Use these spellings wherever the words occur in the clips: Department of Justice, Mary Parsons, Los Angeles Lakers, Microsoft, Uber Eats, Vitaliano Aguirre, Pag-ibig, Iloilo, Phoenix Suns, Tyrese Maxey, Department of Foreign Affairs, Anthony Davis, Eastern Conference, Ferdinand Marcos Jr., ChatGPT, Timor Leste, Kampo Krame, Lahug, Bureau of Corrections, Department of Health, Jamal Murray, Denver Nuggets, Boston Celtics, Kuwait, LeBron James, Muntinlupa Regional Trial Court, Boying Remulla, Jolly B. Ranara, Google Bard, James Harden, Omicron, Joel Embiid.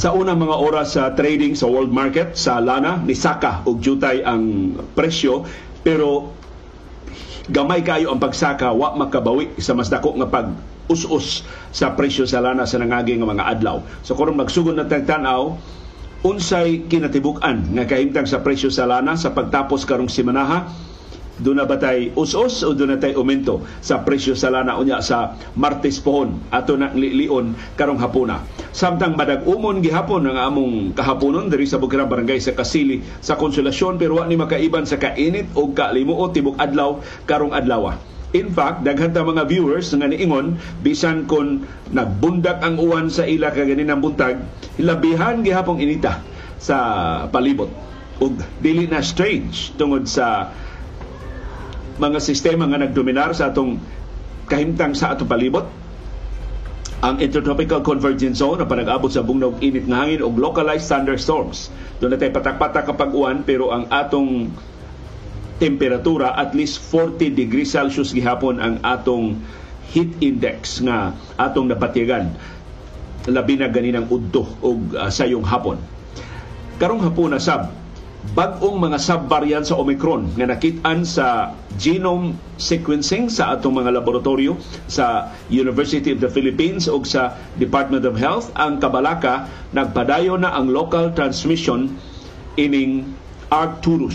Sa unang mga oras sa trading sa world market, sa lana, nisaka og jutay ang presyo, pero gamay kayo ang pagsaka, wa makabawi sa mas dako nga pag-us-us sa presyo sa lana sa nangaging mga adlaw. So kung magsugod na tagtanaw, unsay kinatibuk-an nga kahimtang sa presyo sa lana sa pagtapos karong simanaha, doon na ba tayo us-us o doon na tayo umento sa presyo sa lana unya sa Martes pohon ato na lion karong hapuna. Samtang madag-umon gihapon ang among kahaponon diri sa Bukirang Barangay sa Kasili sa Consolacion, pero wa ni makaiban sa kainit o kalimuot tibok adlaw karong adlawa. In fact, daghan ta mga viewers nga niingon bisan kon nagbundak ang uwan sa ila kaganinang buntag, labihan gihapong inita sa palibot ug dili na strange tungod sa mga sistema nga nagdominar sa atong kahimtang sa atong palibot. Ang Intertropical Convergence Zone na panag-abot sa bugnaw init nga hangin o localized thunderstorms. Doon natin patak-patak kapag uwan, pero ang atong temperatura at least 40 degrees Celsius gihapon ang atong heat index nga atong napatigan labi na ganinang udto o sayong hapon. Karong hapon na sab bag-ong mga sub-variant sa Omicron nga nakit-an sa genome sequencing sa atong mga laboratorio sa University of the Philippines o sa Department of Health. Ang kabalaka, nagpadayo na ang local transmission ining Arcturus,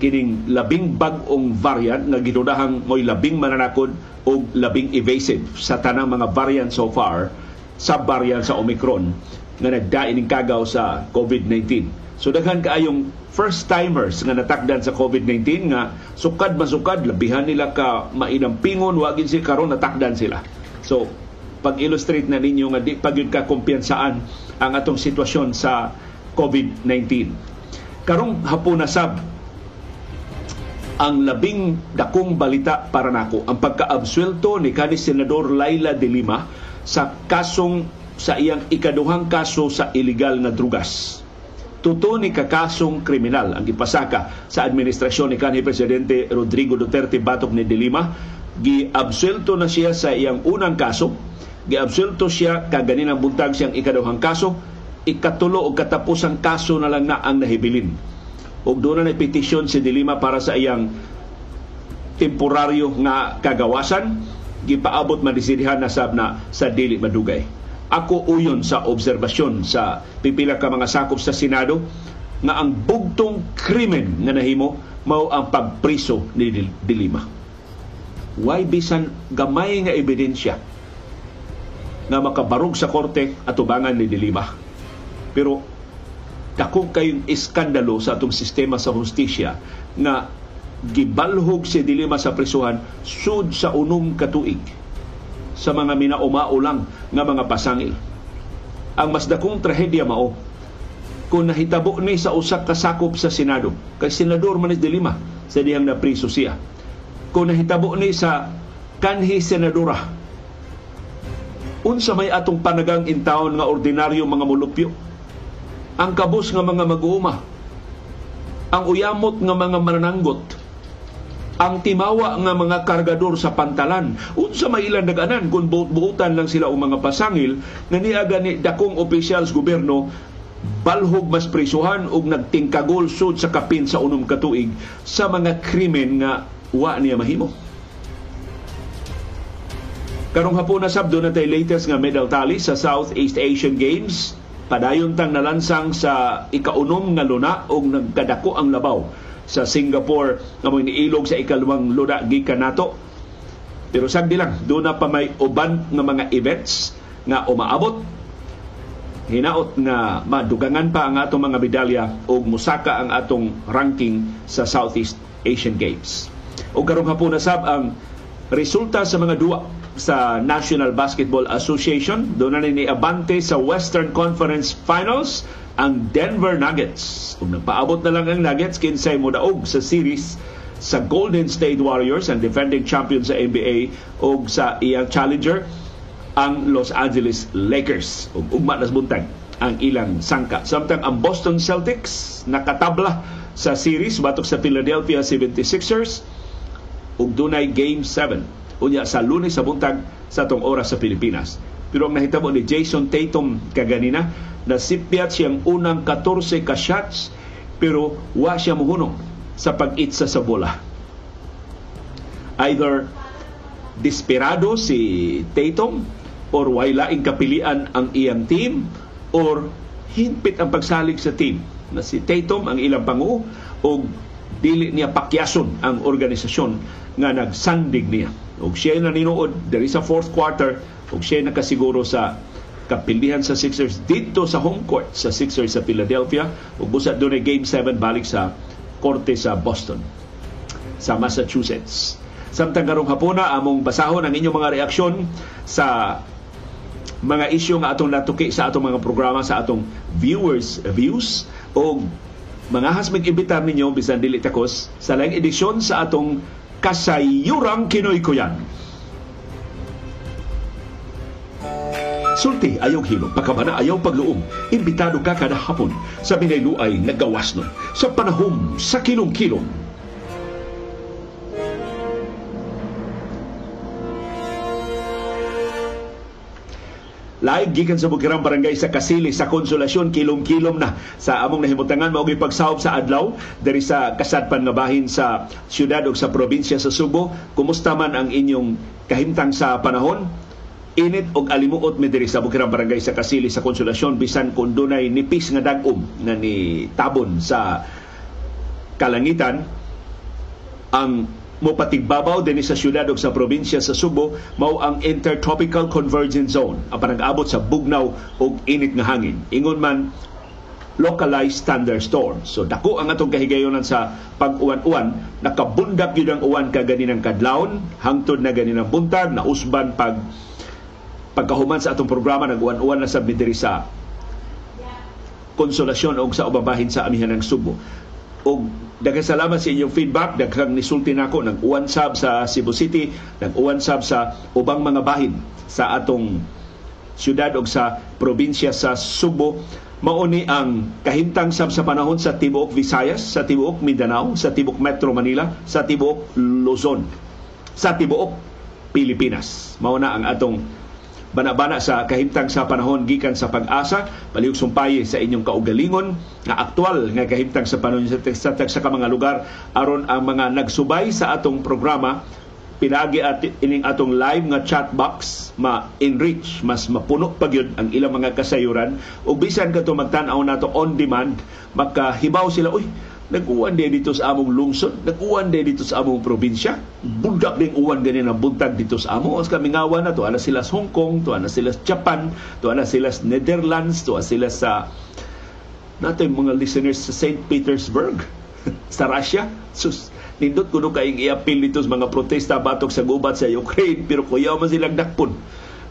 kining labing bag-ong variant nga ginudahang mo'y labing mananakod o labing evasive sa tanang mga variant so far, sub-variant sa Omicron nga nagdain ng kagaw sa COVID-19. So daghan kaayong first-timers nga natakdan sa COVID-19 nga sukad-masukad, labihan nila ka mainampingon, wagin si karon natakdan sila. So pag-illustrate na ninyo nga di pagyud ka kumpiyansaan ang atong sitwasyon sa COVID-19. Karong hapon na sab, ang labing dakong balita para nako ang pagkaabsuelto ni kanis Senador Leila de Lima sa kasong sa iyang ikaduhang kaso sa iligal na drugas. Tuto ni kakasong kriminal ang gipasaka sa administrasyon ni kanhi Presidente Rodrigo Duterte batok ni De Lima. Giabsuelto na siya sa iyang unang kaso. Giabsuelto siya kaganinang buntag siyang ikaduhang kaso. Ikatulo o katapusang kaso na lang na ang nahibilin. Ug doon na petisyon si De Lima para sa iyang temporaryo nga kagawasan. Gipaabot madisidihan na sab na sa dili madugay. Ako uyon sa obserbasyon sa pipila ka mga sakop sa Senado na ang bugtong krimen nga nahimo mao ang pagpriso ni De Lima. Why bisan gamay nga ebidensya na makabarog sa korte atubangan ni De Lima. Pero dako kayong iskandalo sa atong sistema sa hustisya na gibalhog si De Lima sa prisuhan sud sa unom ka tuig sa mga minaumaulang nga mga pasangil. Ang mas dakong trahedya mao kung nahitabo ni sa usak kasakop sa Senado kay Senador Manis de Lima sa dihang napriso siya. Kung nahitabo ni sa kanhi senadora, unsa may atong panagang intawon nga ordinaryo mga mulupyo, ang kabus nga mga mag-uuma, ang uyamot nga mga manananggot, ang timawa nga mga kargador sa pantalan. Unsa may ilang naganan kung buot-buotan lang sila o mga pasangil na niaga ni dakong opisyal sa gobyerno balhog mas prisuhan o nagtingkagol sud sa kapin sa unom katuig sa mga krimen nga wa niya mahimo. Karong hapon na sabdo na tayo latest nga medal tally sa Southeast Asian Games. Padayon tang nalansang sa ikaunom nga luna o nagkadako ang labaw sa Singapore nga mo'y niilog sa ikalawang luna gikan nato. Pero sagdi lang, doon na pa may uban ng mga events nga umaabot. Hinaot na madugangan pa ang atong mga medalya o musaka ang atong ranking sa Southeast Asian Games. O karong hapon na sab ang resulta sa mga duwa sa National Basketball Association. Doon na niabante sa Western Conference Finals ang Denver Nuggets. Kung nagpaabot na lang ang Nuggets, kinsay modaog sa series sa Golden State Warriors, ang defending champion sa NBA, o sa iyang challenger, ang Los Angeles Lakers. Ugma na buntag ang ilang sangka. Samtang ang Boston Celtics nakatabla sa series batok sa Philadelphia 76ers, ug dunay Game 7. Unya sa Lunes sa buntag sa atong oras sa Pilipinas. Pero ang nahitabo ni Jason Tatum kaganina, nasipyat siyang unang 14 ka shots pero wa siya mohunong sa pag-itsa sa bola. Either desperado si Tatum or wailaing kapilian ang iyang team or hinpit ang pagsalig sa team na si Tatum ang ilang pangu o dili niya pakyason ang organisasyon nga nagsandig niya. O siya na ninood dali sa fourth quarter, o siya na kasiguro sa kapildihan sa Sixers dito sa home court sa Sixers sa Philadelphia, o busat doon ay Game 7 balik sa korte sa Boston sa Massachusetts. Samtang karong hapuna, among basahon ang inyong mga reaksyon sa mga isyu nga atong natuki sa atong mga programa, sa atong viewers views, o mga hasmig ibitar ninyo bisan dili takos sa laing edisyon sa atong Kasayurang Kinoykoyan. Sulti ayaw hilom, pagkabana ayaw pagluong. Imbitado ka kada hapon sa Binayluay nagawas nun sa panahom sa kilong-kilong. Laig gikan sa Bukirang Barangay sa Kasili sa Consolacion, kilom-kilom na sa among nahimutangan mao gyud pagsahop sa adlaw diri sa kasadpan nga bahin sa siyudad ug sa probinsya sa Subo. Kumusta man ang inyong kahimtang sa panahon? Init og alimuot mi diri sa Bukirang Barangay sa Kasili sa Consolacion bisan kun dunay nipis nga dagom na ni tabon sa kalangitan. Ang mopatigbabaw din sa siyudad o sa probinsya sa Subo mao ang Intertropical Convergence Zone, ang panag-abot sa bugnaw o init nga hangin. Ingon man localized thunderstorm. So dako ang atong kahigayonan sa pag-uwan-uwan. Nakabundak yun ang uwan ka ganinang kadlawon, hangtod na ganinang buntag, nausban pagkahuman sa atong programa, nag-uwan-uwan na sa midiri sa Consolacion o sa ubabahin sa amihan ng Subo. O daghang salamat sa inyong feedback. Daghang nisulti nako, nag-uwansab sa Cebu City, nag-uwansab sa ubang mga bahin sa atong siyudad o sa probinsya sa Subo. Mauni ang kahintang sab sa panahon sa tibuok Visayas, sa tibuok Mindanao, sa tibuok Metro Manila, sa tibuok Luzon, sa tibuok Pilipinas. Mauna ang atong banabana sa kahimtang sa panahon gikan sa Pag-asa. Palihog sumpaye sa inyong kaugalingon na aktual nga kahimtang sa panahon sa tagsa mga lugar aron ang mga nagsubay sa atong programa. Pinagi at ining atong live nga chat box ma-enrich, mas mapuno pa gyud ang ilang mga kasayuran, ug bisan kadto magtan-aw nato on demand, makahibaw sila, uy, nag-uwan din dito sa among lungsod, nag-uwan din dito sa among probinsya, bundak din uwan ganyan ang buntag dito sa among. As kami ngawa na, tuwa na sila sa Hong Kong, tuwa na sila sa Japan, tuwa na sila sa Netherlands, tuwa sila sa natin mga listeners sa St. Petersburg, sa Russia. Sus, nindot ko nung kayong i-appeal dito sa mga protesta batok sa gubat sa Ukraine, pero kuyaw man silang dakpon.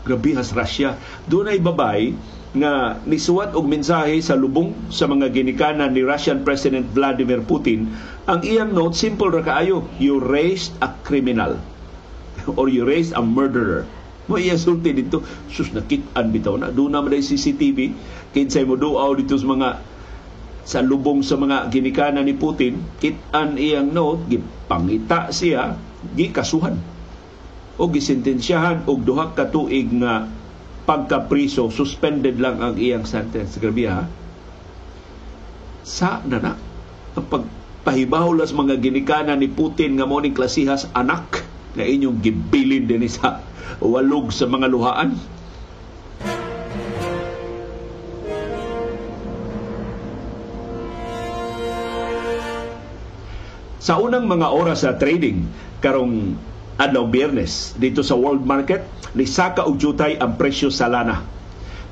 Grabe has Russia. Doon ay babay nga nisuwat og mensahe sa lubong sa mga ginikanan ni Russian President Vladimir Putin. Ang iyang note simple ra kaayo, you raised a criminal or you raised a murderer. Mo iya sulti dito, sus, nakit-an bitaw na, doon naman ay CCTV, kinsay mo duaw dito sa mga sa lubong sa mga ginikanan ni Putin, kit-an iyang note, gipangita siya, gikasuhan o gisintensyahan og duha ka tuig nga pagkapriso, suspended lang ang iyang sentence. Grabe ha? Sa na na? Ang pagpahibawlas mga ginikanan ni Putin nga morning klasihas anak na inyong gibilin din sa walog sa mga luhaan. Sa unang mga oras sa trading karong adlaw Biyernes dito sa world market, nisaka og jutay ang presyo sa lana.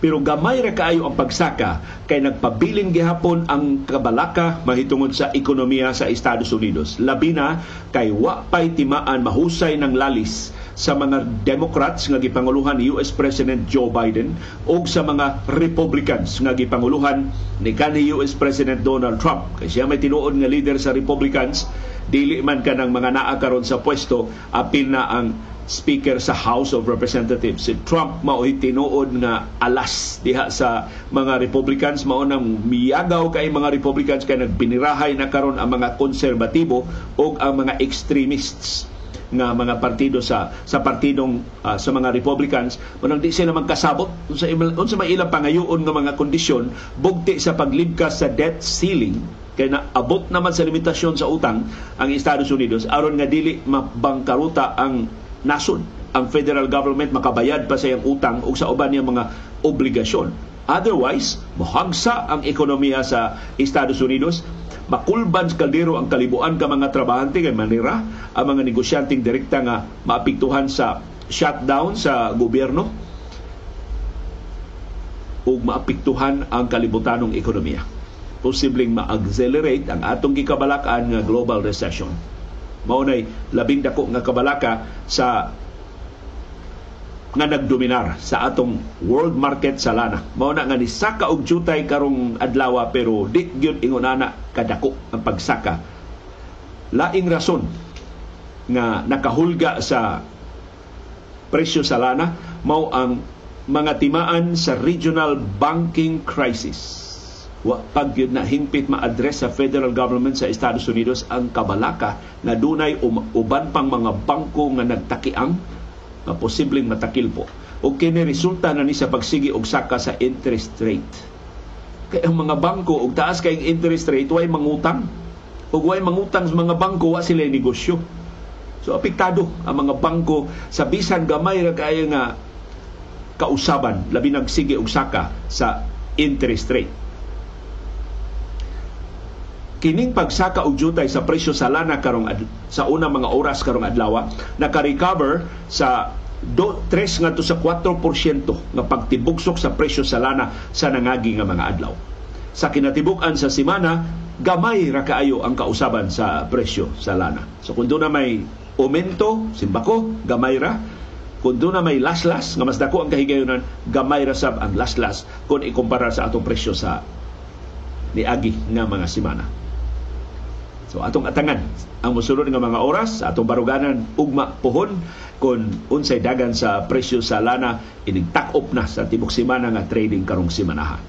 Pero gamay ra kaayo ang pagsaka kay nagpabilin gihapon ang kabalaka mahitungod sa ekonomiya sa Estados Unidos. Labi na kay wa pay timaan mahusay ng lalis sa mga Democrats nga gipanguluhan ni US President Joe Biden o sa mga Republicans nga gipanguluhan ni kanhi US President Donald Trump. Kay siya may tinuod nga leader sa Republicans, dili man ka ng mga naa karon sa pwesto, apil na ang Speaker sa House of Representatives. Si Trump mao'y tinuod nga alas diha sa mga Republicans, mao nang miyagaw kay mga Republicans kay nagbinirahay na karon ang mga konserbatibo o ang mga extremists ng mga partido sa partidong sa mga Republicans, manang di sila magkasabot unsa may ilang pangayoon ng mga kondisyon bugti sa paglibkas sa debt ceiling kay naabot naman sa limitasyon sa utang ang Estados Unidos aron nga dili mabangkaruta ang nasod, ang federal government makabayad pa sa iyang utang o sa uban niyang mga obligasyon. Otherwise, mahagsa ang ekonomiya sa Estados Unidos, makulban sa kaldero ang kalibuan ka mga trabahante kay manira ang mga negosyanteng direkta nga maapektuhan sa shutdown sa gobyerno o maapektuhan ang kalibutanong ekonomiya. Posibleng ma-accelerate ang atong gikabalakan nga global recession. Maunay labing dako nga kabalaka sa nga nagdominar sa atong world market sa lana. Mao na nga ni saka og jutay karong adlaw pero di gyud ingonana kadako ang pagsaka. Laing rason nga nakahulga sa presyo sa lana mao ang mga timaan sa regional banking crisis. Wa pag gyud na hingpit ma-address sa federal government sa Estados Unidos ang kabalaka na dunay uban pang mga bangko nga nagtakiang na posibleng matakil po. O kini resulta na ni sa pagsigi og saka sa interest rate. Kaya ang mga bangko, og taas kayong interest rate, way mangutang. Og way mangutang sa mga bangko, wa sila negosyo. So, apektado ang mga bangko sa bisan gamay ra kaayo nga kausaban, labi nagsige og saka sa interest rate. Kining pagsaka og jutay sa presyo sa lana karong sa una mga oras karong adlaw naka-recover sa 3% ngadto sa 4% nga pagtibugsok sa presyo sa lana sa nangagi nga mga adlaw. Sa kinatibuk-an sa semana, gamay ra kaayo ang kausaban sa presyo sa lana. So kun do na may aumento simbako, gamay ra. Kun do na may laslas nga mas dako ang kahigayonan, gamay ra sab ang laslas kun ikumpara sa atong presyo sa niagi nga mga semana. So atong atangan ang mosunod nga mga oras, atong baruganan ugma pohon kung unsay dagan sa presyo sa lana inigtak-op na sa tibok semana nga trading karong semanahan.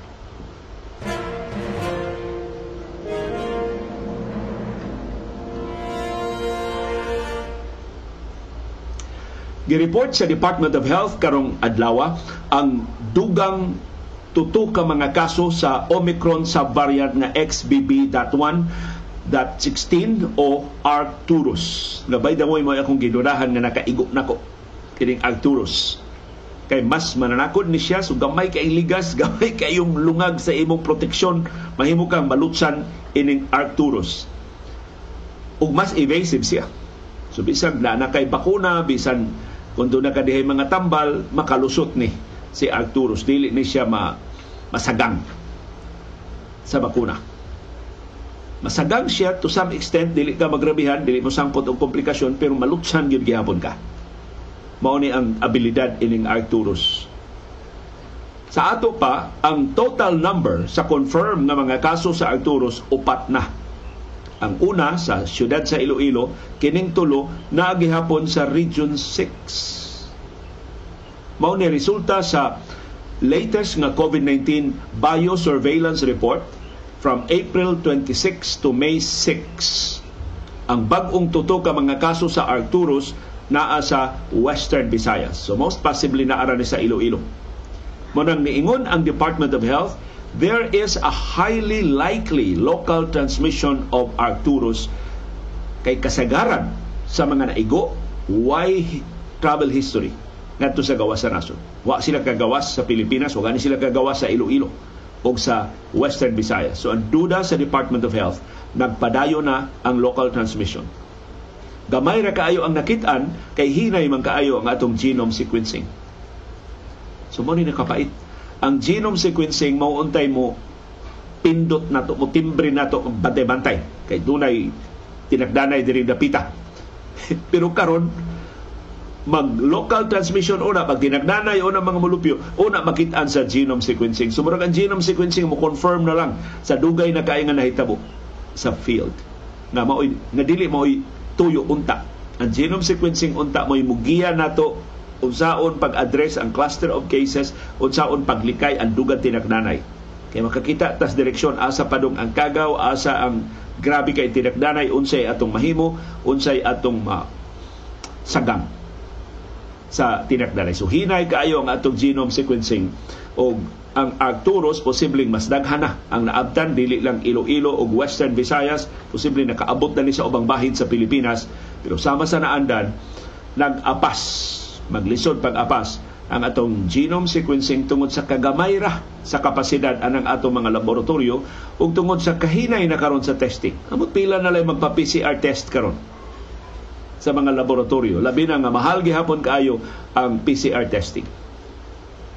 Gireport sa Department of Health karong adlaw ang dugang tuto ka mga kaso sa Omicron subvariant na XBB.1.16 o Arcturus. Nabay damoy mo akong ginunahan na nakaigo na ko kining Arcturus. Kay mas mananakod ni siya, so gamay kay ligas, gamay kayong lungag sa imong proteksyon, mahimo kang balutsan ining Arcturus. Ug mas evasive siya. So bisan na nakay bakuna, bisan kun do na kadihay mga tambal, makalusot ni si Arcturus. Dili ni siya masagang sa bakuna. Masagang siya to some extent, dili ka magrabihan, dili mo sangkot og komplikasyon, pero malutsan gyud gihapon ka. Mao ni ang abilidad ining Arcturus. Sa ato pa, ang total number sa confirmed nga mga kaso sa Arcturus upat na. Ang una sa siyudad sa Iloilo, kining tulo na gihapon sa Region 6. Mao ni resulta sa latest nga COVID-19 biosurveillance report from April 26 to May 6. Ang bag-ong tuto ka mga kaso sa Arcturus naa sa Western Visayas. So most possibly naara ni sa Iloilo. Munang niingon ang Department of Health, there is a highly likely local transmission of Arcturus kay kasagaran sa mga naigo why travel history ngadto sa gawas sa nasod. Wa sila kagawas sa Pilipinas, wa gani sila kagawas sa Iloilo o sa Western Visayas. So ang duda sa Department of Health, nagpadayo na ang local transmission. Gamay ra kaayo ang nakitaan kay hinay man kaayo ang atong genome sequencing. So mo ni nakapait. Ang genome sequencing mauuntay mo pindot nato, mo timbre nato bantay-bantay kay dunay tinagdanay diri dapita. Pero karon mag-local transmission una, pag tinagnanay o na mga mulupyo, una makitaan sa genome sequencing. Sumurag ang genome sequencing, mo-confirm na lang sa dugay na kaya nga nahitabo sa field. Nga dili mo'y tuyo unta. Ang genome sequencing unta mo'y mugiya na to unsaon pag-address ang cluster of cases, unsaon paglikay ang dugang tinagnanay. Kaya makakita tas direksyon, asa padong ang kagaw, asa ang grabe kay tinagnanay, unsay atong mahimo, unsay atong sagam sa tinakdalan. So hinay kaayo ang atong genome sequencing o ang Arcturus, posibleng mas daghana ang naabtan, dili lang Iloilo o Western Visayas, posibleng nakaabot na ni sa ubang bahid sa Pilipinas. Pero sama sa naandan, nag-apas, maglisod pag-apas ang atong genome sequencing tungod sa kagamay ra sa kapasidad anang atong mga laboratorio ug tungod sa kahinay na karon sa testing. Amot pila na lay magpa-PCR test karon sa mga laboratorio, labi na nga mahal gihapon kaayo ang PCR testing.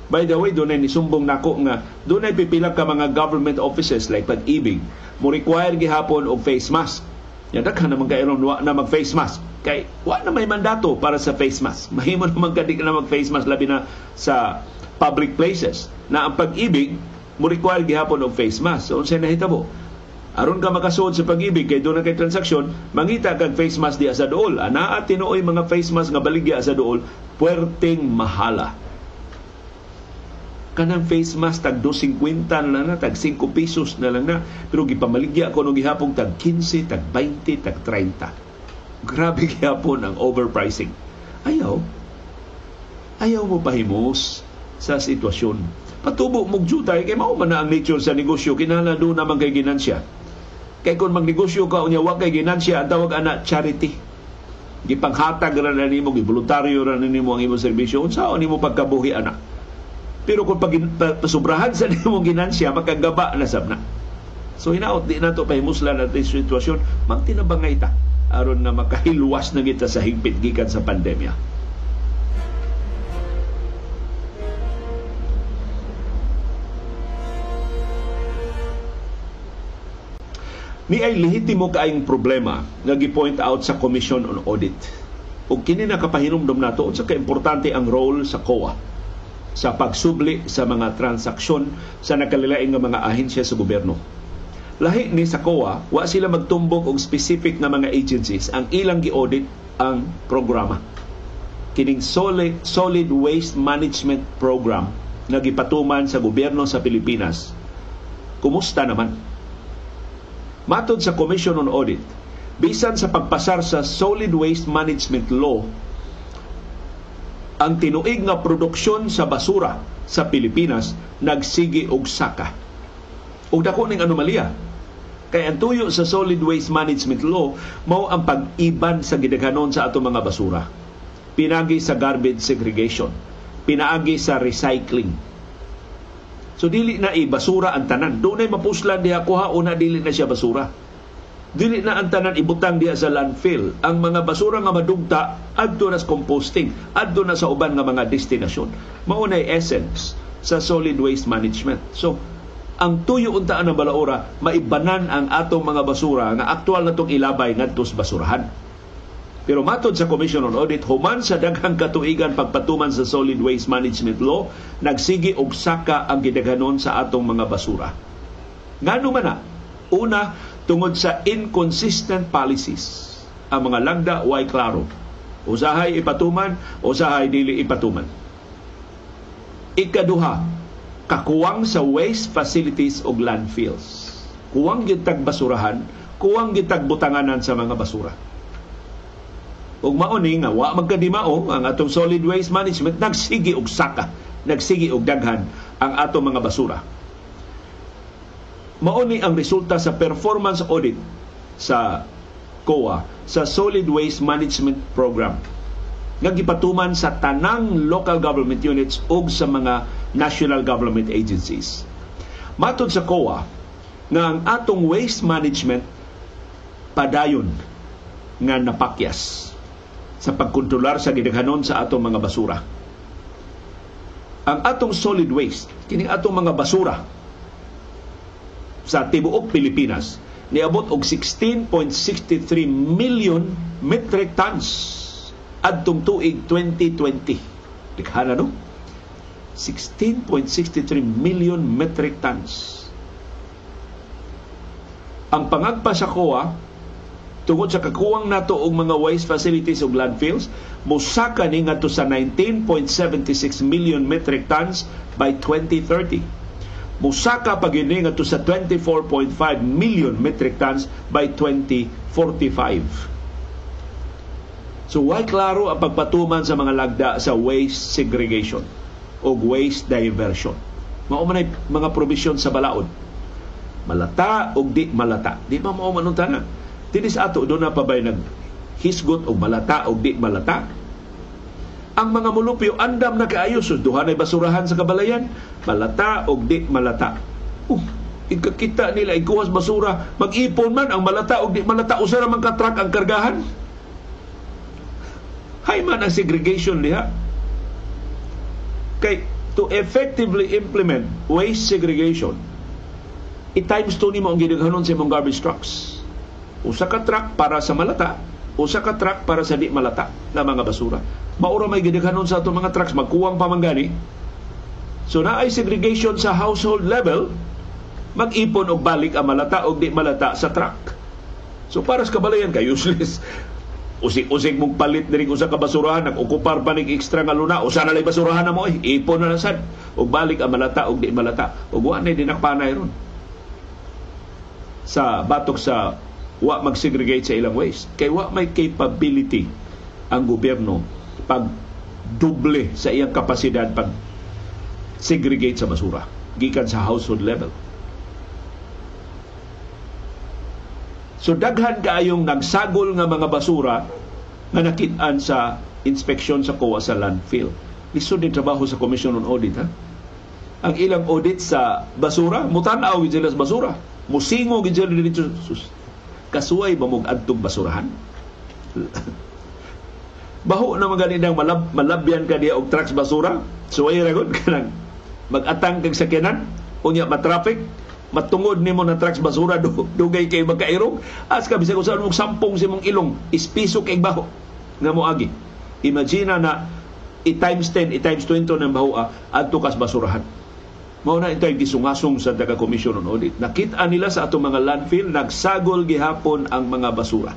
By the way, dunay nisumbong nako nga dunay pipila ka mga government offices like Pag-ibig mo require gihapon og face mask. Yan daghan naman kaayo na mag face mask. Kay wa na may mandato para sa face mask. Mahimo naman kadik na mag face mask labi na sa public places. Na ang Pag-ibig mo require gihapon og face mask. So unsay nahitabo? Aron ka makasuod sa Pag-ibig kay doon na kay transaksyon, mangita kag face mask diya sa dool. Anaa tinuoy mga face mask nga baligya sa dool, puwerteng mahala. Kanang face mask tag 2.50 na lang na, tag 5 pesos na lang na, pero gipamaligya ko nung gihapong tag 15, tag 20, tag 30. Grabe gihapon ang overpricing. Ayaw mo pahimos sa sitwasyon. Patubo mong jutay, kay mauman na ang nature sa negosyo, kinala doon naman kay ginansya. Kay kung magnegosyo ka o nyawa kay ginansya, ang tawag ana charity. Gipanghatag na nimo, gibuluntaryo na nimo ang imong serbisyo, saan nimo pagkabuhi ana. Pero kung pasubrahan sa nimo ginansya, makagaba na sab na. So hinaot, di na ito pahimusla natin sa sitwasyon, magtinabangay ta, aron na makahilwas na kita sa higpit gikan sa pandemya. Ni ay lehitimo kaayong problema nga gi-point out sa Commission on Audit. Ug kini nakapahinumdom nato unsa kay importante ang role sa COA sa pagsubli sa mga transaksyon sa nakalilain nga mga ahensya sa gobyerno. Lahi ni sa COA, wa sila magtumbok og specific nga mga agencies. Ang ilang gi-audit ang programa. Kining solid waste management program nga gipatuman sa gobyerno sa Pilipinas. Kumusta naman? Matod sa Commission on Audit, bisan sa pagpasar sa Solid Waste Management Law, ang tinuig nga produksyon sa basura sa Pilipinas nagsigi og saka. Og dako ning anomalya. Kaya ang tuyo sa Solid Waste Management Law mao ang pag-iban sa gidaghanon sa ato mga basura. Pinaagi sa garbage segregation, pinaagi sa recycling. So dili na basura ang tanan. Doon ay mapuslan diha kuha o na dili na siya basura. Dili na ang tanan ibutang diha sa landfill. Ang mga basura nga madugta adto na sa composting, adto na sa uban nga mga destinasyon. Mao na essence sa solid waste management. So ang tuyo untaan ng balaura, maibanan ang atong mga basura nga aktual natong ilabay ngadto sa basurahan. Pero matod sa Commission on Audit, human sa daghang katuigan pagpatuman sa Solid Waste Management Law, nagsigi og saka ang gidaghanon sa atong mga basura. Ngano man na? Una, tungod sa inconsistent policies. Ang mga langda way klaro. Usahay ipatuman, usahay dili ipatuman. Ikaduha, kakuwang sa waste facilities og landfills. Kuwang gitag basurahan, kuwang gitag butanganan sa mga basura. Og mauni nga wa magkadimao ang atong solid waste management, nagsigi og saka, nagsigi og daghan ang atong mga basura. Mauni ang resulta sa performance audit sa COA sa solid waste management program nga gipatuman sa tanang local government units ug sa mga national government agencies. Matod sa COA nga ang atong waste management padayon nga napakyas sa pagkontrolar sa gidaghanon sa atong mga basura. Ang atong solid waste, kining atong mga basura sa tibuok Pilipinas, niabot og 16.63 million metric tons adtong tuig 2020. Dikhana no? 16.63 million metric tons. Ang pangagpa sa COA tungod sa kakuwang nato og mga waste facilities og landfills, mosaka ni ngadto sa 19.76 million metric tons by 2030. Mosaka pagini ngadto sa 24.5 million metric tons by 2045. So, why klaro ang pagpatuman sa mga lagda sa waste segregation o waste diversion. Maumanay mga provision sa balaod. Malata o di malata. Di ba maumanong tanan? Tinis ato, doon na pa ba'y naghisgot o malata o di malata? Ang mga mulupyo, andam na kaayos. Duhan ay basurahan sa kabalayan. Malata o di malata. Ikakita nila, ikuwas basura. Mag-ipon man ang malata o di malata. Usa naman katrak ang kargahan. Hay man ang segregation liha. Kay, to effectively implement waste segregation, i-times 2 ni mo ang ginaghanon sa imong garbage trucks. Usa ka truck para sa malata, usa ka truck para sa di malata na mga basura. Maura may ginaghanon sa itong mga trucks, magkuwang pamanggani. So na ay segregation sa household level, mag-ipon o balik ang malata o di malata sa truck. So para sa kabalayan ka, useless. Usig-usig mong palit na rin usa ka basurahan, nag-okupar pa ng extra nga luna, usa na lang basurahan na mo, ipon na nasad. O balik ang malata o di malata. O guwan na dinakpanay ron. Sa batok sa wa mag-segregate sa ilang ways. Kaya wa may capability ang gobyerno pag-duble sa iyang kapasidad pag-segregate sa basura. Gikan sa household level. So daghan kaayong nagsagol nga mga basura na nakitaan sa inspeksyon sa COA sa landfill. Lisod din trabaho sa Commission on Audit. Ha? Ang ilang audit sa basura, mutanaw gid sila sa basura. Musingo gid sila dito. Kasuway ba mag-adtong basurahan? Baho na maganinang malabyan ka diya og trucks basura. Suway ragon ka nang mag-atang kag sakyanan. Unya matraffic. Matungod ni mo na trucks basura dugay kay magkairog as ka bisag usa mo sampung si mong ilong ispiso kay baho nga moagi. Imagine na i-times 10 i-times 20 nang baho adto kas basurahan. Mao na itay gisungasong sa daga Commission on Audit. Nakita nila sa atong mga landfill nagsagol gihapon ang mga basura.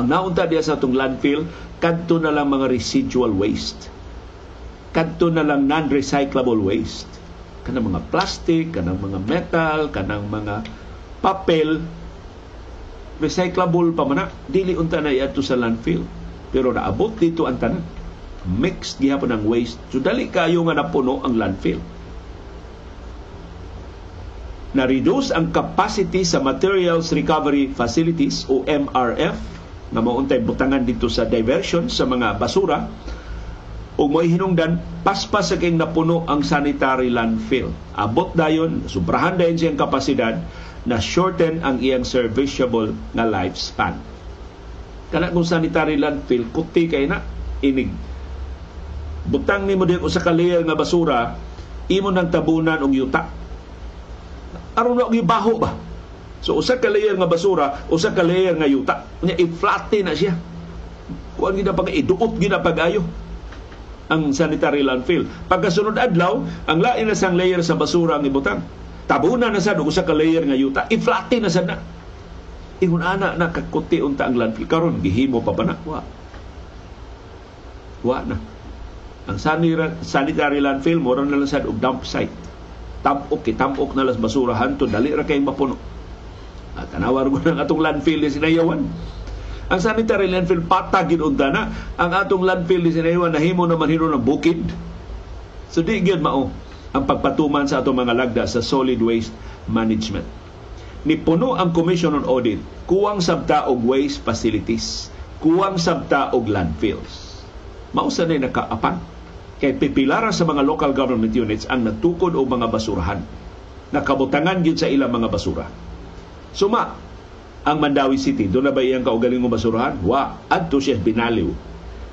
Ang naunta diya sa atong landfill kadto na lang mga residual waste. Kadto na lang non-recyclable waste. Kanang mga plastic, kanang mga metal, kanang mga papel, recyclable pa man na. Dili unta na iadto sa landfill. Pero naabot dito ang tanan. Mix gihapon ang waste. So dali kayo nga napuno ang landfill. Na-reduce ang capacity sa Materials Recovery Facilities o MRF na mauntay butangan dito sa diversion sa mga basura. O may hinungdan, paspas sa kayong napuno ang sanitary landfill. Abot dayon, sobrahan dayon siyang kapasidad na shorten ang iyang serviceable na lifespan. Kana kung sanitary landfill, kuti kayo na, inig. Butang ni mo din sa kaliyal nga basura, imo ng tabunan og yuta. Aron na og baho ba? So, usa kaliyal nga basura, usa kaliyal nga yuta. Unya, i-flatten na siya. Kuan gina pag iduot, gina pag-ayo ang sanitary landfill. Pagkasunod adlaw, ang lain na sang layer sa basura ang ibutang. Tabunan na sa doon sa ka-layer nga yuta. I-flatten na sa na. Ihunana na kakuti-unta ang landfill. Karon gihimo pa ba na? Wa na. Ang sanitary landfill, mura na lang sa doon dump site. Tamok na lang sa basurahan to. Dali ra kayong mapuno. At tanawar ko ng atong landfill na sinayawan. Ang sanitary landfill patagin unta na. Ang atong landfill ni Sinaywan nahimo naman hino ng bukid. So di gyud mao ang pagpatuman sa atong mga lagda sa solid waste management. Nipuno ang Commission on Audit kuwang sabta og waste facilities, kuwang sabta og landfills. Mao sa nay nakaapan kay pipilara sa mga local government units ang natukod og mga basurahan. Nakabutangan gyud sa ilang mga basura. Suma ang Mandawi City, doon na ba iyang kaugaling ng basurahan? Wa, adto siya binaliw.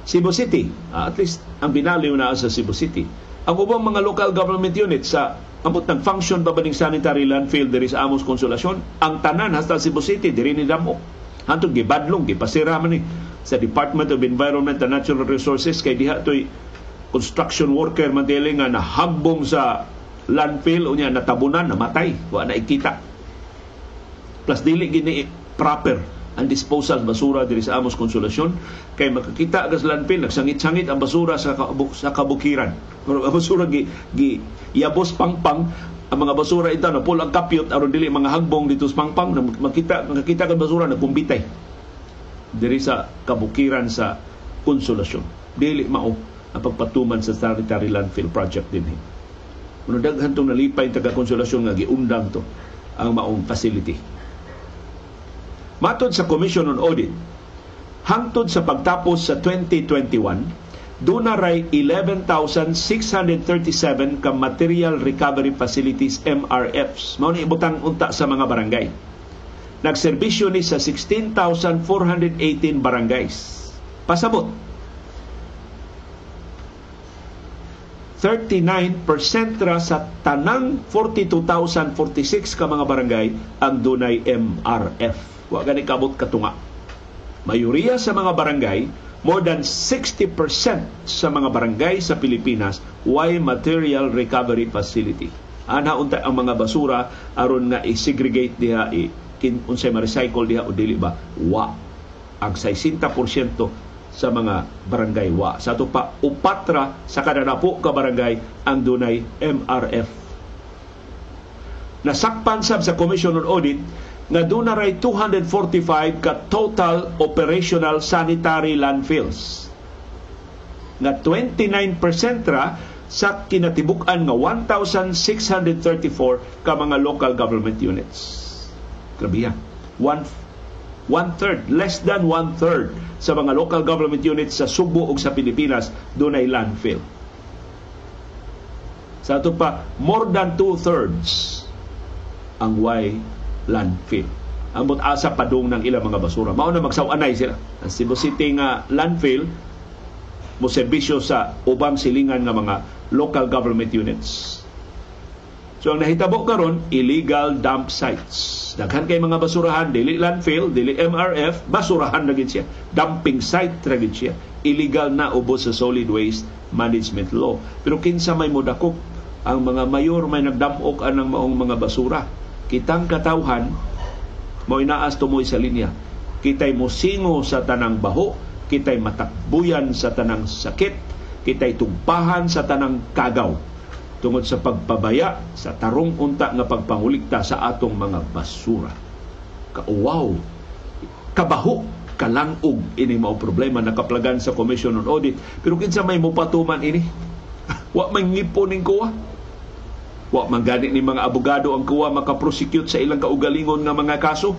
Cebu City, at least ang binaliw na sa Cebu City. Ang ubang mga local government units sa ambot ng function babaning sanitary landfill diri sa Amos Consolacion, ang tanan hasta Cebu City diri ni damo. Hantod gibadlong gipasira man ni sa Department of Environment and Natural Resources kay diha toy construction worker man dili nga nahagbong sa landfill unya natabunan namatay, wa na ikita. Plus dili gini proper ang disposal basura diri sa Amos Consolacion kay makakita agas landfill nagsangit-sangit ang basura sa kabukiran. Ang basura yabos pangpang ang mga basura ito na pulang kapyot aron dili mga hagbong dito sa pangpang makakita ang basura na kumbitay. diri sa kabukiran sa Consolacion. Dili mao ang pagpatuman sa sanitary landfill project din. Kung daghan itong nalipay taga Consolacion nga giundang to ang maong facility. Matod sa Commission on Audit, hangtod sa pagtapos sa 2021, donaray 11,637 ka Material Recovery Facilities, MRFs. Mao ni ibutang unta sa mga barangay. Nagserbisyo ni sa 16,418 barangays. Pasabot. 39% ra sa tanang 42,046 ka mga barangay ang dunay MRF. Wa gani kabot katunga. Mayoriya sa mga barangay, more than 60% sa mga barangay sa Pilipinas way Material Recovery Facility. Ana unta ang mga basura aron nga i-segregate diha, unsay ma-recycle diha o dili ba? Wa. Ang 60% sa mga barangay wa. Sa ito pa, upatra sa kadanapo ka barangay ang dunay MRF. Nasakpan sab sa Commission on Audit nga dunaray 245 ka total operational sanitary landfills. Nga 29% ra sa kinatibuk-an nga 1,634 ka mga local government units. Grabe yan. One-third, less than one-third sa mga local government units sa Subo o sa Pilipinas, doon ay landfill. Sa ito pa, more than two-thirds ang way landfill. Ang mutasa pa doon ng ilang mga basura. Mauna magsawanay sila. Ang Cebu City nga landfill, moserbisyo sa ubang silingan ng mga local government units. So ang nahitabo karon illegal dump sites. Daghan kay mga basurahan, dili landfill, dili MRF, basurahan na gid siya. Dumping site ra gid siya. Illegal na ubos sa solid waste management law. Pero kinsa may modakop ang mga mayor may nagdamok anang maong mga basura. Kitang katawhan mao inaas tumoy sa linya. Kitay mosingo sa tanang baho, kitay matakbuyan sa tanang sakit, kitay tugpahan sa tanang kagaw. Tungod sa pagpabaya sa tarong unta nga pagpangulikta sa atong mga basura. Kauwaw, kabaho, kalangog, ini mao problema nakaplagan sa Commission on Audit. Pero kinsa may mupatuman ini? Wa may ngiponing kuwa. Wa mangani ni mga abogado ang kuwa makaprosecute sa ilang kaugalingon nga mga kaso.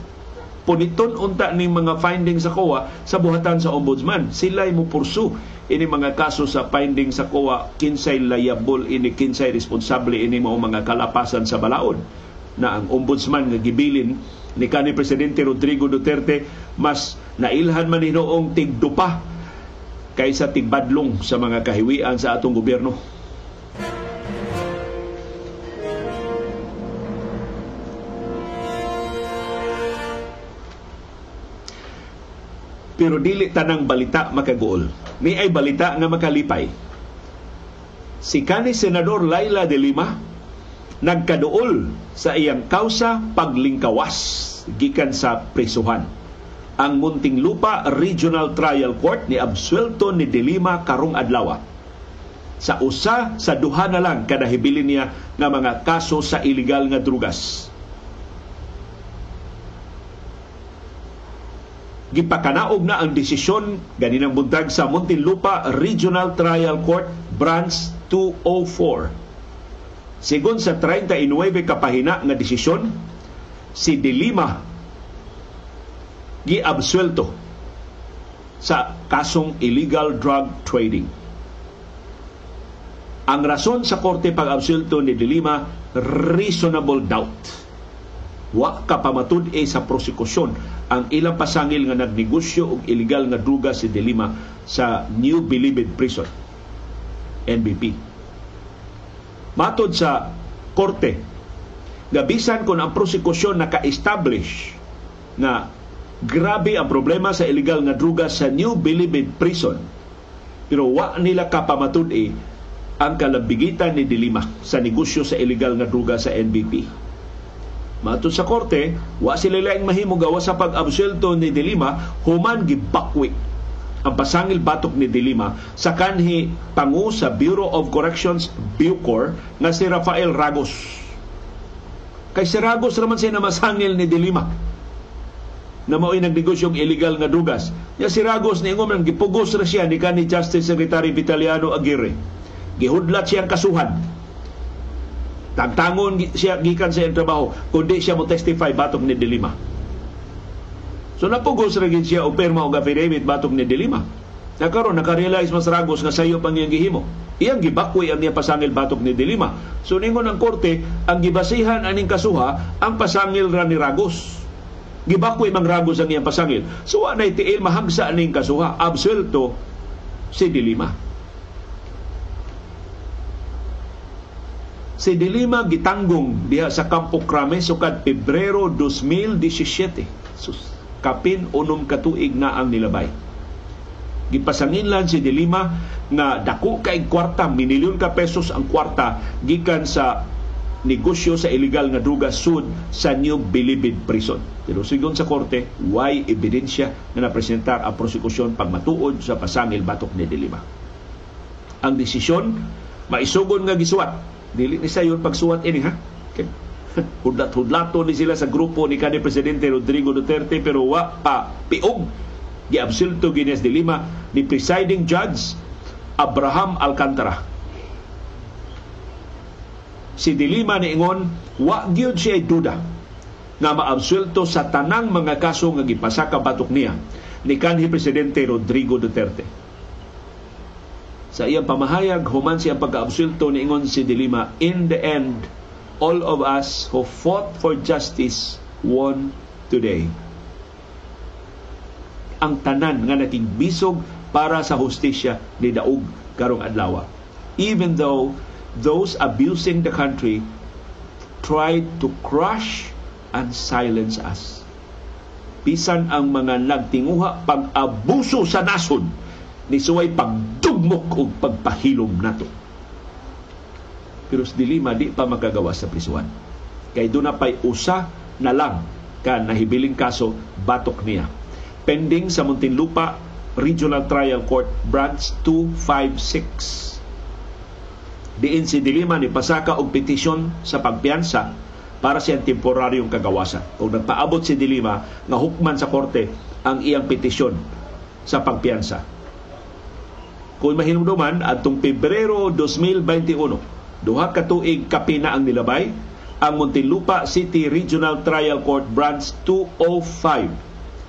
Puniton unta ning mga findings sa kuwa sa buhatan sa ombudsman. Sila'y mupursu ini mga kaso sa finding sa COA, kinsay liable, ini kinsay responsable, ini mao mga kalapasan sa balaod na ang ombudsman nga gibilin ni kanhi Presidente Rodrigo Duterte mas nailhan man hinoong tigdupa kaysa tigbadlong sa mga kahiwian sa atong gobyerno. Pero dili tanang balita makagool. Ni ay balita nga makalipay. Si kanhi Senador Leila de Lima nagkaduol sa iyang kausa paglingkawas gikan sa prisuhan. Ang Muntinlupa Regional Trial Court ni absuelto ni de Lima karong adlaw. Sa usa sa duha na lang kadahibilin niya nga mga kaso sa ilegal nga drugas. Gipakanaog na ang desisyon ganinang buntag sa Muntinlupa Regional Trial Court Branch 204. Sigon sa 39 kapahina nga desisyon, si de Lima giabsuelto sa kasong illegal drug trading. Ang rason sa korte pag-absuelto ni de Lima, reasonable doubt. Wa ka pamatud-e sa prosekusyon ang ilang pasangil nga nagnegosyo og ilegal nga druga si de Lima sa New Bilibid Prison, NBP. Matod sa korte, gabisan kon ang prosekusyon naka-establish na grabe ang problema sa ilegal nga druga sa New Bilibid Prison, pero wa nila ka pamatud-e ang kalabigitan ni de Lima sa negosyo sa ilegal nga druga sa NBP. Matod sa korte, wa sila laing mahimong gawa sa pag-absuelto ni de Lima human gibakwi ang pasangil batok ni de Lima sa kanhi pangu sa Bureau of Corrections Bucor nga si Rafael Ragos. Kay si Ragos raman siya namasangil ni de Lima. na mao'y nagnegosyong illegal nga dugas. Ya si Ragos ni Ingom, gipugos na siya ni kanhi Justice Secretary Vitaliano Aguirre. Gihudlat siyang kasuhan. Tagtangon siya gikan sa iyang trabaho, kundi siya mo testify batok ni De Lima. So napugos ra gid siya og pirma og affidavit batok ni De Lima. Nakaroon, nakarealize mas Ragos nga sayo pang iyang gihimo. Iyang gibakway ang niya pasangil batok ni De Lima. So ningon ang korte, ang gibasihan aning kasuha ang pasangil ra ni Ragos. Gibakway mang Ragos ang iyang pasangil. So anay tiil mahagsa aning kasuha, absuelto si De Lima. Si De Lima gitanggong diha sa Kampo Krame sukad Pebrero 2017. Sus, kapin unom katuig na ang nilabay. Gipasanginlan si De Lima na dako kay kwarta, minilyon ka pesos ang kwarta gikan sa negosyo sa illegal nga dugas sud sa New Bilibid Prison. Pero sigon sa korte, way ebidensya na napresentar ang prosekusyon pagmatuod sa pasangil batok ni De Lima. Ang desisyon maisugon nga gisuwat. Dili ni sayon pagsuwat ini ha. Okay. Hudlat-hudlato ni sila sa grupo ni kanhi presidente Rodrigo Duterte pero wa pa piog. Giabsulto Guinness de Lima ni presiding judge Abraham Alcantara. Si De Lima niingon, wa gyud siya duda nga maabsulto sa tanang mga kaso nga gipasaka batok niya ni kanhi presidente Rodrigo Duterte. Sa iyang pamahayag human siya pagkaabsulto niingon si De Lima, "In the end, all of us who fought for justice won today." Ang tanan nga nakigbisog para sa hustisya ni daog karong adlaw, even though those abusing the country tried to crush and silence us. Bisan ang mga nagtinguha pag-abuso sa nasod ni suway pagdugmok o pagpahilom nato. Pero si De Lima di pa magagawa sa prisuan kay doon na pa'y usa na lang ka nahibiling kaso batok niya pending sa Muntinlupa Regional Trial Court Branch 256. Diin si De Lima ni pasaka og petisyon sa pagpiyansa para sa temporaryong kagawasan. Kung nagpaabot si De Lima nga hukman sa korte ang iyang petisyon sa pagpiyansa. Kung mahinumduman adtong Pebrero 2021, duha ka tuig kapina ang nilabay ang Muntinlupa City Regional Trial Court Branch 205.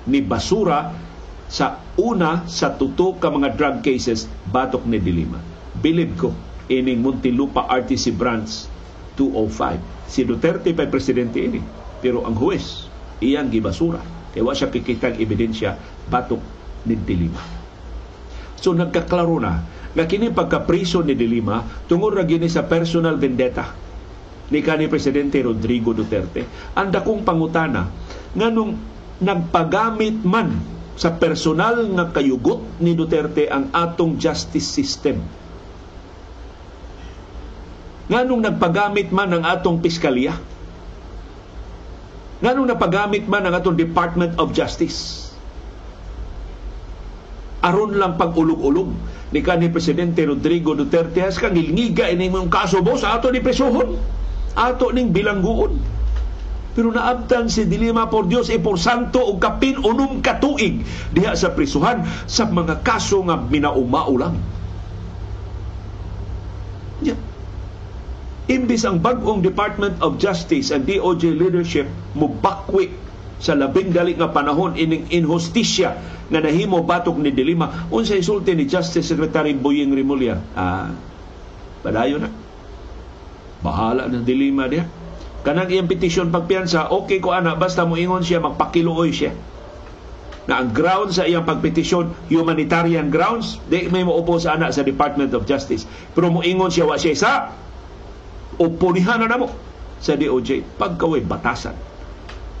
Ni basura sa una sa tutok ka mga drug cases batok ni De Lima. Bilib ko ining Muntinlupa RTC Branch 205. Si Duterte pa'y presidente ini, pero ang huwes iyang gibasura. Kaya wa siya kikitang ebidensya batok ni De Lima. So nagkaklaro na na kini pagkapriso ni De Lima tungod ra gini sa personal vendetta ni kanhi presidente Rodrigo Duterte. Ang dakong pangutana nganong nagpagamit man sa personal nga kayugot ni Duterte ang atong justice system. Nganong nagpagamit man ang atong piskalya? Nganong napagamit man ang atong Department of Justice? Aron lang pag-ulog-ulog ni kanhi presidente Rodrigo Duterte, has kang ilngiga ining mong kaso boss, ato ni presuhon, ato ning bilangguon. Pero naabtan si De Lima por Dios e por santo og kapin unom ka tuig diha sa prisuhan sa mga kaso nga minaumao lang. Yeah. Imbis ang bag-ong Department of Justice and DOJ leadership mubakwi sa labing dali nga panahon ining injustisya nga nahimo batok ni De Lima, unsa isulti ni Justice Secretary Boying Remulla? Padayon na. Bahala na De Lima diha. Kanang iyang petisyon pagpiyansa, okay ko ana, basta moingon siya, magpakiluoy siya. Na ang ground sa iyang pagpetisyon, humanitarian grounds, di may maupo sa ana sa Department of Justice. Pero moingon siya, wa siya isa, upunihan na mo sa DOJ. Pagkaway, batasan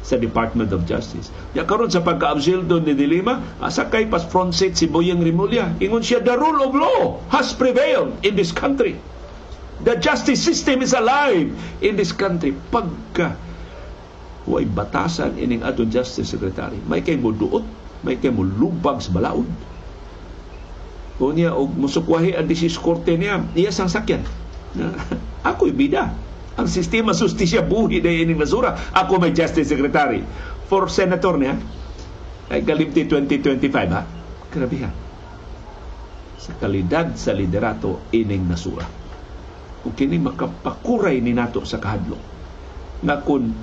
sa Department of Justice. Ya karon sa pagka-absildo ni De Lima, asakay pas front seat si Boying Remulla. Ingon siya, the rule of law has prevailed in this country. The justice system is alive in this country. Pagka huwag batasan ining atong Justice Secretary, may kay mo duot, may kay mo lubag sa balaod. Kung niya, o musukwahi ang disis korte niya, iyas ang sakyan. Ako'y bida. Ang sistema sustisya buhi na ining basura. Ako may Justice Secretary. For Senator niya, Ay Galimti 2025, ha? Grabe, ha? Sa kalidad sa liderato, ining nasura. Kung kini makapakuray ni nato sa kahadlok, na kung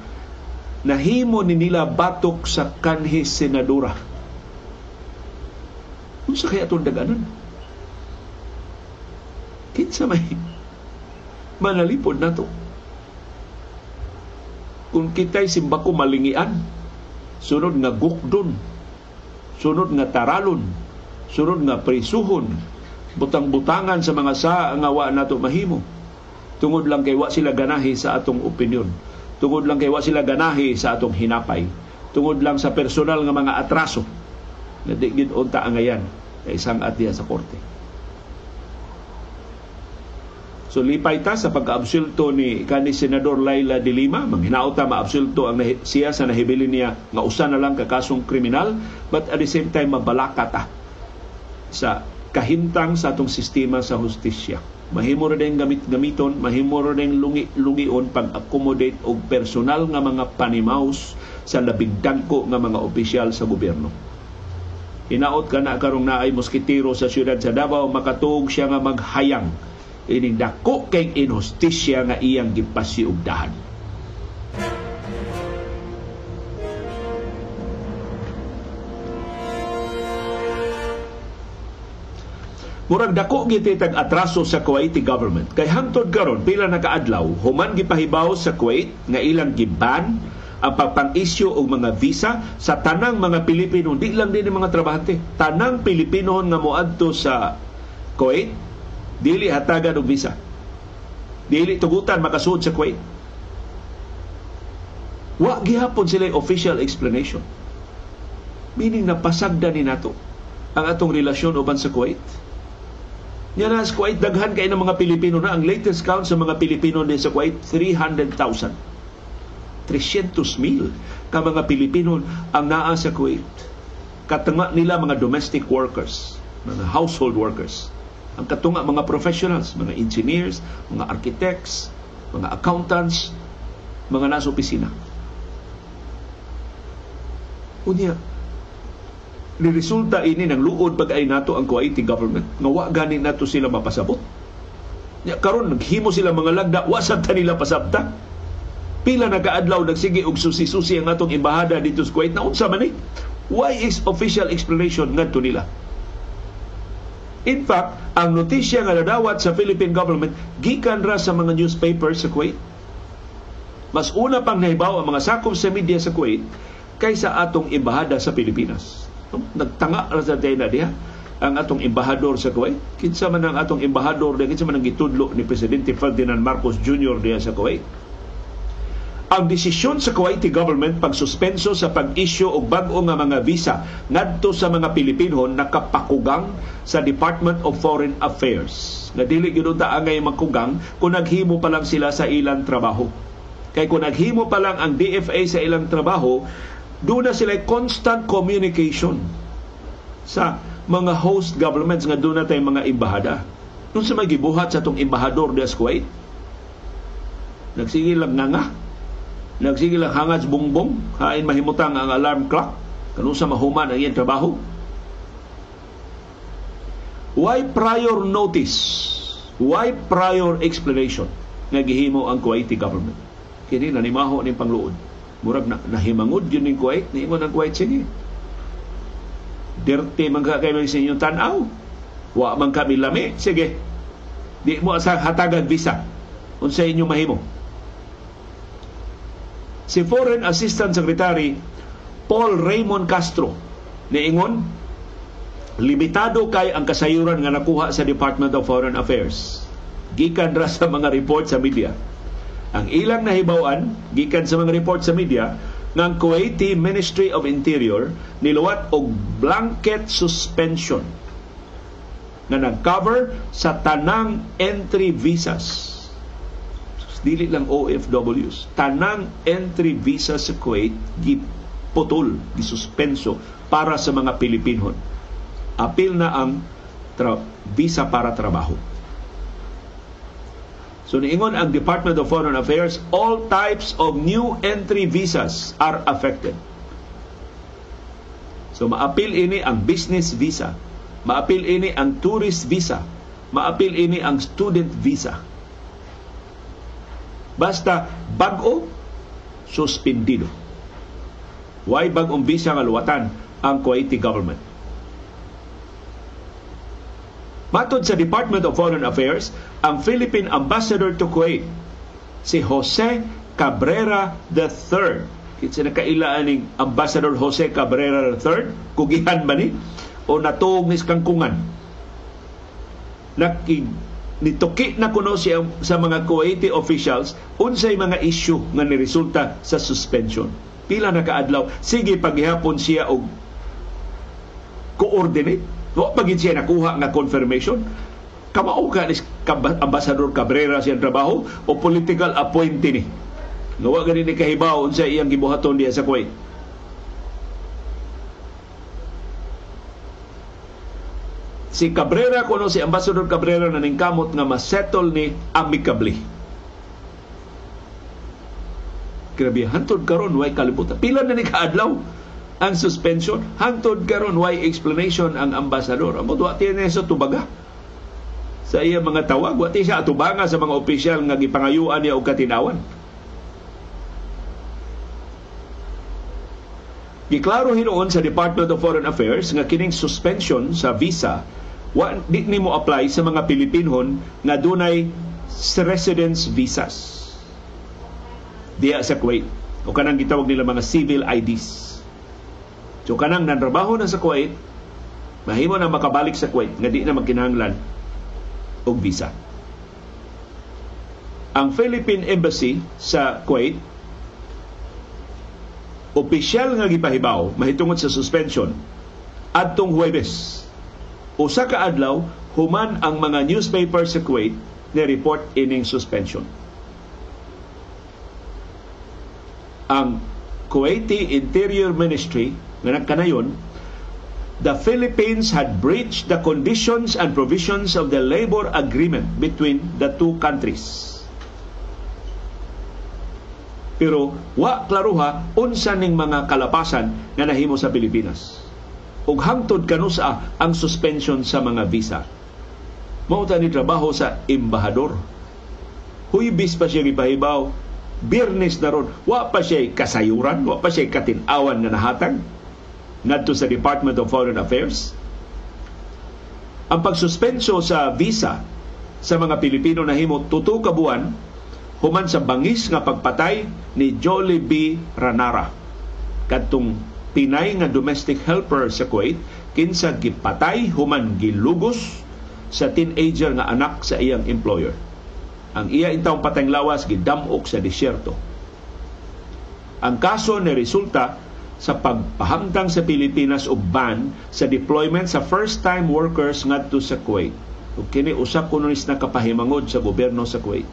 nahimo ni nila batok sa kanhi senadora, unsa kaya itong daganan? Kinsa may manalipod na to. Kung kita'y simbako malingian, sunod nga gukdon, sunod nga taralon, sunod nga prisuhon, butang-butangan sa mga sa ang awa na to mahimo. Tungod lang kay wa sila ganahi sa atong opinyon. Tungod lang kay wa sila ganahi sa atong hinapay. Tungod lang sa personal nga mga atraso na di ginunta ang ngayan kay isang atya sa korte. So lipay ta sa pag-absulto ni Senador Leila de Lima, manghinaot ta maabsulto ang siya sa nahibili niya nga usa na lang ka kasong kriminal, but at the same time mabalaka ta sa kahintang sa atong sistema sa hustisya. Mahimo ra deng gamit-gamiton, mahimo ra deng lungi-lungion pag-accommodate og personal nga mga panimaus sa labing dangko nga mga opisyal sa gobyerno. Hinaot ka na karong naay moskitero sa siyudad sa Davao, makatuog siya nga maghayang ining dako kay inhustisya nga iyang gipasiugdahan. Murag dako giti tag atraso sa Kuwaiti government kay hangtod karon pila na kaadlaw human gipahibaw sa Kuwait nga ilang giban ang pagpang-isyu og mga visa sa tanang mga Pilipino, di lang din mga trabahante, tanang Pilipino nga moadto sa Kuwait dili hatagan og visa. Dili tugutan makasuod sa Kuwait. Wa gihapon sila official explanation. Meaning napasagdan ni nato ang atong relasyon uban sa Kuwait. Nya na sa Kuwait daghan kay ng mga Pilipino na ang latest count sa mga Pilipino din sa Kuwait 300,000. 300,000 ka mga Pilipino ang naa sa Kuwait. Katanga nila mga domestic workers, mga household workers. Ang katunga mga professionals, mga engineers, mga architects, mga accountants, mga nasa opisina. Unya, niresulta ini ng luod bagay nato ang Kuwaiti government. Nga wa ganin nato sila mapasabot. Nya karon naghimo sila mga lagda, wa sabta nila pasabta. Pila nakaadlaw nagsige og susi-susi ang atong embahada dito sa Kuwait na unsa man ni? Why is official explanation ngadto nila? In fact, ang notisya nga nadawat sa Philippine government gikan ra sa mga newspapers sa Kuwait. Mas una pang nahibaw ang mga sakop sa media sa Kuwait kaysa atong embahada sa Pilipinas. Nagtanga ra sa dena diha ang atong embahador sa Kuwait. Kinsa man ang atong embahador diha, kinsa man ang gitudlo ni Presidente Ferdinand Marcos Jr. diha sa Kuwait. Ang desisyon sa Kuwaiti government pagsuspenso sa pag-issue og bag-o nga mga visa ngadto sa mga Pilipino nakapakugang sa Department of Foreign Affairs. Na dili gyud unta angay magkugang kung naghimo pa lang sila sa ilang trabaho. Kay kung naghimo pa lang ang DFA sa ilang trabaho, doon na sila constant communication sa mga host governments nga doon na tayong mga embahada. Doon sa magibuhat sa itong embahador des Kuwait, nagsigil lang nga nagsigilang hangat bongbong, hain mahimutang ang alarm clock, kanusa mahuman ang iyang trabaho. Why prior notice? Why prior explanation nga gihimo ang Kuwaiti government? Kini nanimaho ning pangluod. Murag na nahimangod yun ning Kuwait, niingon ang Kuwait sige. Dirty man ka kayo sa inyong tanaw. Wa man kami lami, sige. Di mo asa hatagan visa. Unsa inyong mahimo? Si Foreign Assistant Secretary Paul Raymond Castro niingon, limitado kay ang kasayuran nga nakuha sa Department of Foreign Affairs. Gikan ra sa mga report sa media. Ang ilang nahibawan, gikan sa mga report sa media, ng Kuwaiti Ministry of Interior niluwat og blanket suspension na nag-cover sa tanang entry visas. Dili lang OFWs, tanang entry visa sa Kuwait giputol, gisuspenso para sa mga Pilipinhon. Apil na ang visa para trabaho. So niingon ang Department of Foreign Affairs, all types of new entry visas are affected. So maapil ini ang business visa, maapil ini ang tourist visa, maapil ini ang student visa. Basta bag-o, suspendido. Why bag-ong visa nga luwatan ang Kuwaiti government? Matod sa Department of Foreign Affairs, ang Philippine Ambassador to Kuwait, si Jose Cabrera III. Kitsa na kailaan ng Ambassador Jose Cabrera III, kugihan ba ni? O natuong niskangkungan? Nituki na kuno siya sa mga Kuwaiti officials unsay mga issue nga niresulta sa suspension. Pila na kaadlaw, sige paghihapon siya og coordinate. Wa pagid siya nakuha nga confirmation. Kamao ka ni Ambassador Cabrera siyang trabaho o political appointee ni. Nga wa gani ni kahibaw unsa iyang gibuhaton diha sa Kuwait. Si Cabrera kuno si Ambassador Cabrera na ningkamot nga ma-settle ni amicably. Grabe, hantod karon way kalibutan. Pila na ni kaadlaw ang suspension, hangtod karon why explanation ang ambasador. Amot wa tiene sa tubaga sa iya mga tawag, wa ti siya atubanga sa mga opisyal nga gipangayuan niya og katinawan. Giklaro hinuon sa Department of Foreign Affairs nga kining suspension sa visa wa di nimo apply sa mga Pilipinhon nga dunay residence visas diya sa Kuwait o kanang gitawag nila mga civil IDs. So kanang nanrabaho na sa Kuwait, mahimo na makabalik sa Kuwait nga di na magkinahanglan og visa. Ang Philippine Embassy sa Kuwait, opisyal nga gipahibaw mahitungod sa suspension adtong Huwebes. Usa ka adlaw human ang mga newspaper sa Kuwait na report ining suspension. Ang Kuwaiti Interior Ministry ganang kanayon, the Philippines had breached the conditions and provisions of the labor agreement between the two countries. Pero wa klaruha unsa ning mga kalapasan nga nahimo sa Pilipinas. Ug hangtod kanusa ang suspension sa mga visa. Mao ta ni trabaho sa embahador. Huibis pa siya gipahibaw, Biyernes na ron, wa pa siya kasayuran, wa pa siya katinawan nga nahatag ngadto sa Department of Foreign Affairs. Ang pagsuspenso sa visa sa mga Pilipino nahimo tuto ka buwan human sa bangis nga pagpatay ni Jolly B. Ranara, kadtong Pinay nga domestic helper sa Kuwait, kinsa gipatay human gilugos sa teenager nga anak sa iyang employer. Ang iya intawong patayng lawas gidamok sa disyerto. Ang kaso ni resulta sa pagpahamtang sa Pilipinas og ban sa deployment sa first-time workers ngadto sa Kuwait. Ug kini usa kuno na kapahimangod sa gobyerno sa Kuwait.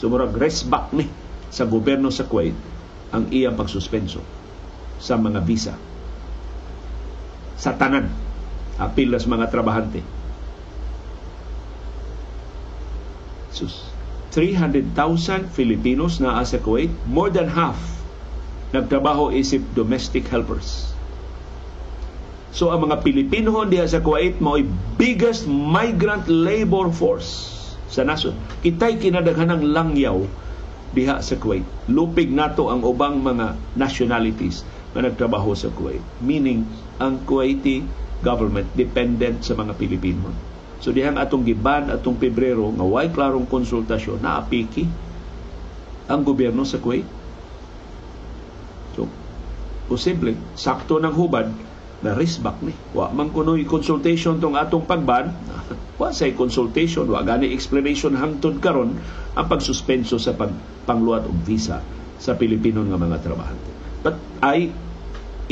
So murag resback ni sa gobyerno sa Kuwait ang iyang pagsuspenso sa mga visa sa tanan apil sa mga trabahante. Sus, 300,000 Filipinos naa sa Kuwait, more than half nagtrabaho isip domestic helpers. So ang mga Pilipino diha sa Kuwait mao'y biggest migrant labor force sa nasod. Kita'y kinadaghanang langyaw diha sa Kuwait. Lupig nato ang ubang mga nationalities na nagtrabaho sa Kuwait. Meaning, ang Kuwaiti government dependent sa mga Pilipino. So dihang atong giban atong Pebrero nga way klarong konsultasyon na apiki ang gobyerno sa Kuwait. Posible, sakto ng hubad na riskback ni. Wa man kuno'y consultation tong atong pagban. Wa say consultation, wa gani explanation hangtod karon ang pagsuspenso sa pangluwat og visa sa Pilipino nga mga trabahante. But I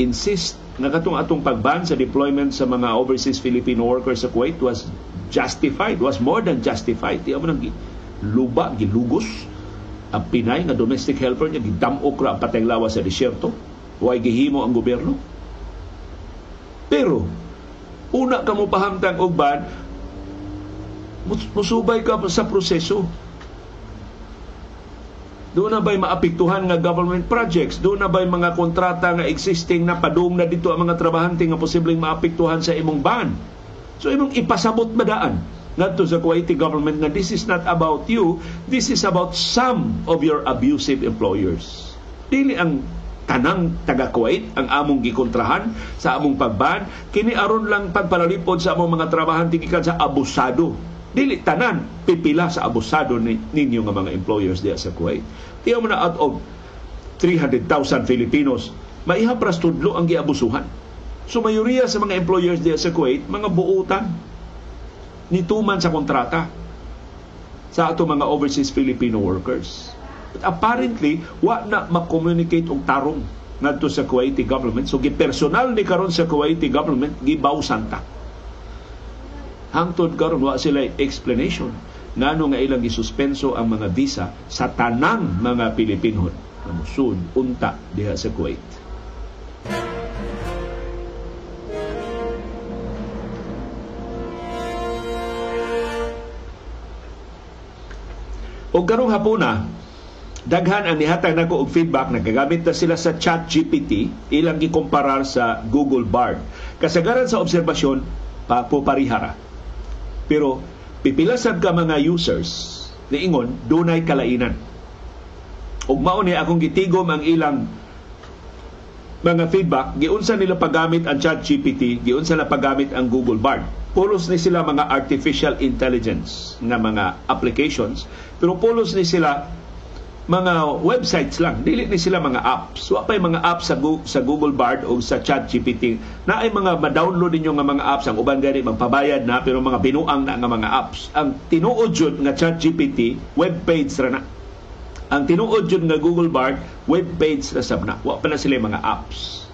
insist na katong atong pagban sa deployment sa mga overseas Filipino workers sa Kuwait was justified, was more than justified. Di mo nang luba, gilugos ang Pinay na domestic helper niya, gidamok ra ang patayng lawas sa disyerto. Huwag gihimo ang gobyerno. Pero, una ka mo pahamtang og ban, musubay ka sa proseso. Doon na ba'y maapektuhan nga government projects? Doon na ba'y mga kontrata nga existing na padung na dito ang mga trabahante nga posibleng maapektuhan sa imong ban? So imong ipasabot madaan ngadto sa Kuwaiti government na this is not about you, this is about some of your abusive employers. Dili ang tanang taga Kuwait ang among gikontrahan sa among pagban, kini aron lang pagparalipod sa among mga trabahante gikan sa abusado. Dili tanan pipila sa abusado ninyo nga mga employers diha sa Kuwait. Tiyo mo na out of 300,000 Filipinos, maihapras tudlo ang giabusuhan. So mayoriya sa mga employers diha sa Kuwait mga buutan nituman sa kontrata sa ato mga overseas Filipino workers. But apparently, wa na ma-communicate og tarong ngadto sa Kuwaiti government. So, gipersonal ni karon sa Kuwaiti government, gibawsan ta. Hangtod karon wa sila explanation ngano nga ilang gisuspenso ang mga visa sa tanang mga Pilipinon na musud unta diha sa Kuwait. O karong hapuna, daghan ang nihatag nako og feedback, nagagamit na sila sa ChatGPT, ilang gikomparar sa Google Bard. Kasagaran sa obserbasyon, paparihara. Pero pipila sad ka mga users niingon dunay kalainan. Ug mao ni akong gitigom ang ilang mga feedback, giunsa nila paggamit ang ChatGPT, giunsa na paggamit ang Google Bard. Pulos ni sila mga artificial intelligence na mga applications, pero pulos ni sila mga websites lang, dili ni sila mga apps. Wa pay mga apps sa Google Bard o sa ChatGPT na ay mga ma-download ninyo nga mga apps, ang uban gani magpabayad na pero mga binuang na nga mga apps. Ang tinuod jud nga ChatGPT webpage ra na. Ang tinuod jud nga Google Bard webpage ra sab na. Wa pa na sila mga apps.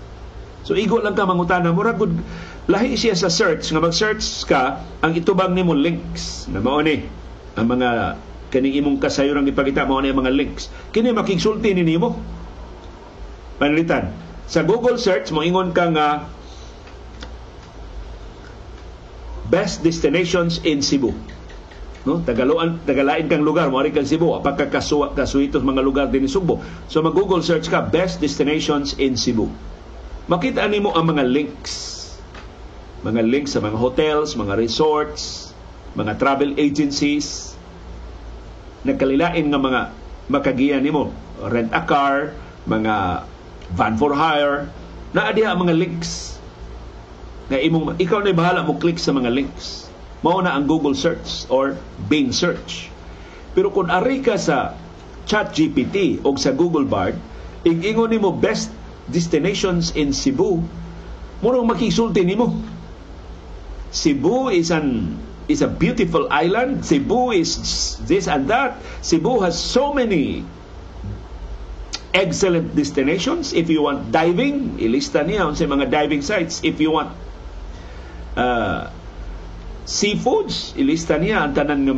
So igo lang ka mangutana, mura gud lahi siya sa search nga mag-search ka ang itubang nimo links na mao ni ang mga kaning imong kasayuran ipakita mo na yung mga links. Kini makigsulti ni nimo. Panalitan, sa Google search, moingon ka nga best destinations in Cebu. No? Tagalain kang lugar, maari kang Cebu, apagkakasuitos mga lugar din ni Cebu. So mag-Google search ka, best destinations in Cebu. Makita nimo ang mga links. Mga links sa mga hotels, mga resorts, mga travel agencies, nagkalilain nga mga makagiyan nimo, rent a car, mga van for hire, naa diha ang mga links na imong ikaw na bahala mo click sa mga links. Mao na ang Google search or Bing search. Pero kun ari ka sa ChatGPT o sa Google Bard, ingon nimo best destinations in Cebu, murong makisulti nimo. Cebu is a beautiful island. Cebu is this and that. Cebu has so many excellent destinations. If you want diving, ilista niya sa mga diving sites. If you want seafoods, ilista niya ang tanan ng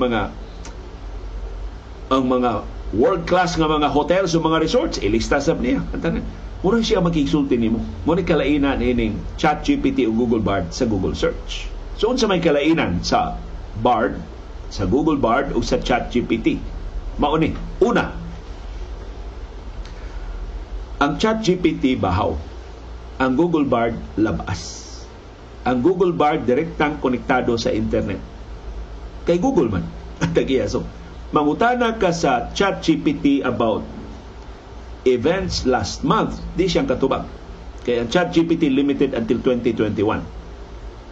mga world class ng mga hotels o mga resorts, ilista sab niya ang tanan. Mura siya magkisulti nimo. Mura kalainan ining ChatGPT o Google Bard sa Google search. So, unsa may kalainan sa Bard, sa Google Bard o sa ChatGPT? Mao ni. Una, ang ChatGPT bahaw. Ang Google Bard labas. Ang Google Bard direktang konektado sa internet. Kay Google man. So, mangutana ka sa ChatGPT about events last month, di siyang katubag. Kaya ang ChatGPT limited until 2021.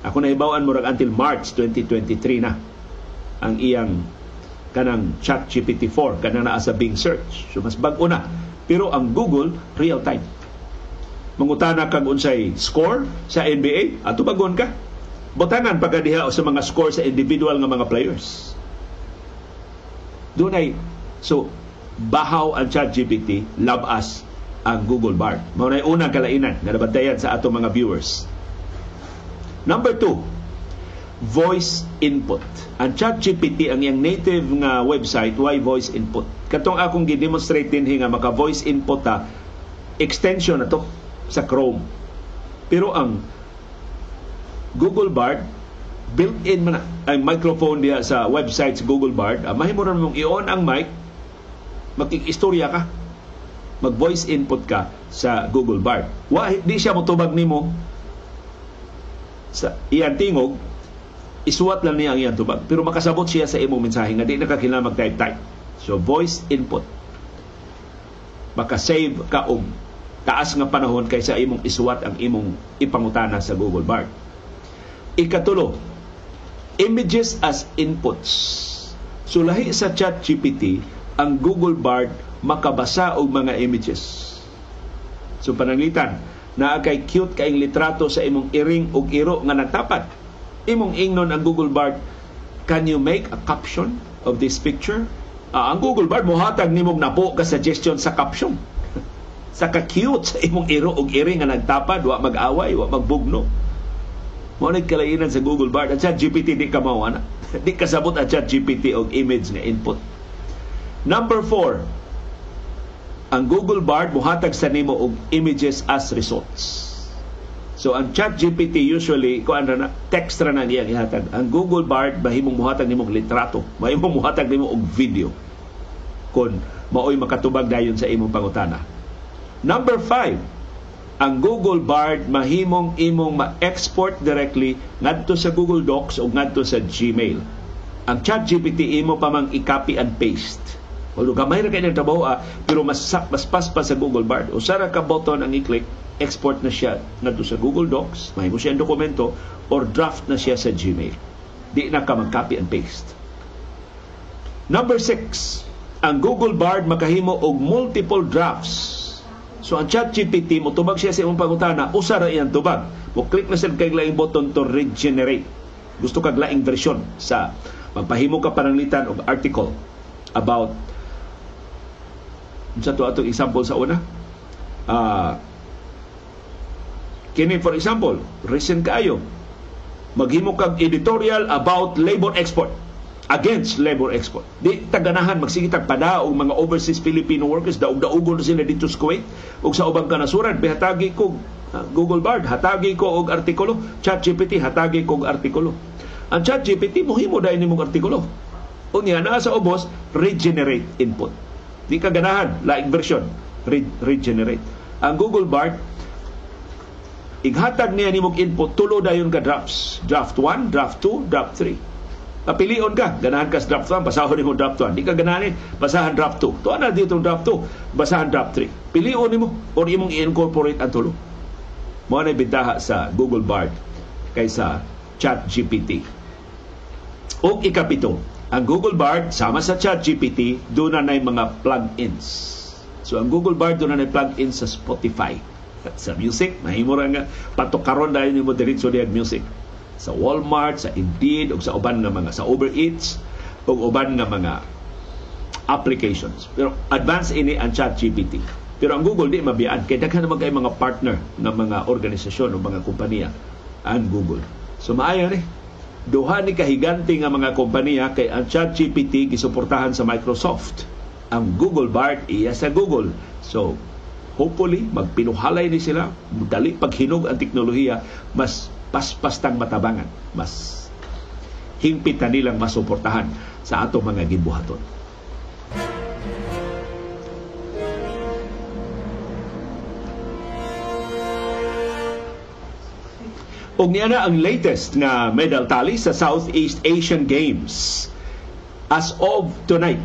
Ako na ibawaan murag until March 2023 na ang iyang kanang ChatGPT-4 kanang naa sa Bing search. So mas bag-o na. Pero ang Google real time. Mangutana kag unsay score sa NBA, ato bagon ka. Botangan pagadiha sa mga score sa individual nga mga players. Dunay so bahaw ang ChatGPT, labas ang Google Bard. Mao nay unang kalainan nga nabatayan sa ato mga viewers. Number 2, voice input. Ang ChatGPT, ang iyang native nga website, why voice input? Katong akong gidemonstrate din nga maka-voice input ta, extension na to sa Chrome. Pero ang Google Bard, built-in man ang microphone diya sa website sa Google Bard. Mahimo ra mong i-on ang mic, Magkikistorya ka, mag-voice input ka sa Google Bard. Wahit di siya mutubag nimo sa iyang tingog, isuwat lang niya ang iyang tubag. Pero makasabot siya sa imong mensahe nga di nakakilang mag-type-type. So, voice input. Makasave ka og taas nga panahon kaysa imong isuwat ang imong ipangutana sa Google Bard. Ikatulo, images as inputs. So, lahi sa ChatGPT, ang Google Bard makabasa og mga images. So, pananglitan, naa kay cute kaing litrato sa imong iring og iro nga nagtapat. Imong ingnon ang Google Bard, can you make a caption of this picture? Ang Google Bard mohatag nimong napo ka suggestion sa caption. Saka cute sa imong iro og iring nga nagtapad, wa mag-away, wa magbugno. Mao ni kalainan sa Google Bard. Ang ChatGPT di ka mao ana. Di ka sabot ang ChatGPT og image nga input. Number 4. Ang Google Bard mohatag sa nimo og images as results. So ang ChatGPT usually kuan ra na text ra na iyang ihatag. Ang Google Bard mahimong mohatag nimo og litrato, mahimong mohatag nimo og video. Kon maoy makatubag dayon sa imong pangutana. Number 5, ang Google Bard mahimong imong ma-export directly ngadto sa Google Docs o ngadto sa Gmail. Ang ChatGPT imo pa mang i-copy and paste. Although gamay na kayo ng trabaho, pero mas paspas sa Google Bard. O sara ka button ang i-click, export na siya na sa Google Docs, mahimo siya ang dokumento, or draft na siya sa Gmail. Di na ka mag-copy and paste. Number 6, ang Google Bard makahimo og multiple drafts. So ang ChatGPT, mutubag siya sa imong pangutana, usara iyang tubag. Mo-click na siya kay laing button to regenerate. Gusto kag laing version sa magpahimo ka pananglitan og article about sa to atong example sa una. Kini for example, recent kaayo maghimo kag editorial about labor export, against labor export. Di taganahan magsigitag padaog mga overseas Filipino workers, daog-daogon sila dito sa Kuwait ug sa ubang kanasuran. Hatagi ko Google Bard, hatagi ko og artikulo. ChatGPT, hatagi ko og artikulo. Ang ChatGPT mohimo dayon nimong artikulo. Unya naa sa ubos, regenerate input. Di ka ganahan, laing version, regenerate. Ang Google Bard, ighatag niya nimog input, tulo dayon ka drafts. Draft 1, draft 2, draft 3. Papilion ka, ganahan ka sa draft 1, basahon mo draft 1. Di ka ganahan, basahan draft 2. Tuwa na dito draft 2, basahan draft 3. Pilion mo, or imong i-incorporate ang tulo. Mga naibitaha sa Google Bard kaysa ChatGPT. O ikapito, ang Google Bard, sama sa ChatGPT, doon na yung mga plug-ins. So, ang Google Bard, doon na yung plug-ins sa Spotify. Sa music, mahimo ra nga patukaron dahil yung moderitso diag music. Sa Walmart, sa Indeed, o sa uban na mga, sa Uber Eats, o uban na mga applications. Pero, advance ini ang ChatGPT. Pero ang Google, di mabiyaan. Kaya daghan naman kayo mga partner ng mga organisasyon o mga kumpanya ang Google. So, maayon eh. Duha ni kahiganti nga mga kompanya kay ang ChatGPT gisuportahan sa Microsoft. Ang Google Bard iya sa Google. So, hopefully, magpinuhalay ni sila. Dali paghinog ang teknolohiya, mas paspastang matabangan. Mas himpitan nilang masuportahan sa atong mga gibuhaton. O niya na ang latest na medal tally sa Southeast Asian Games. As of tonight,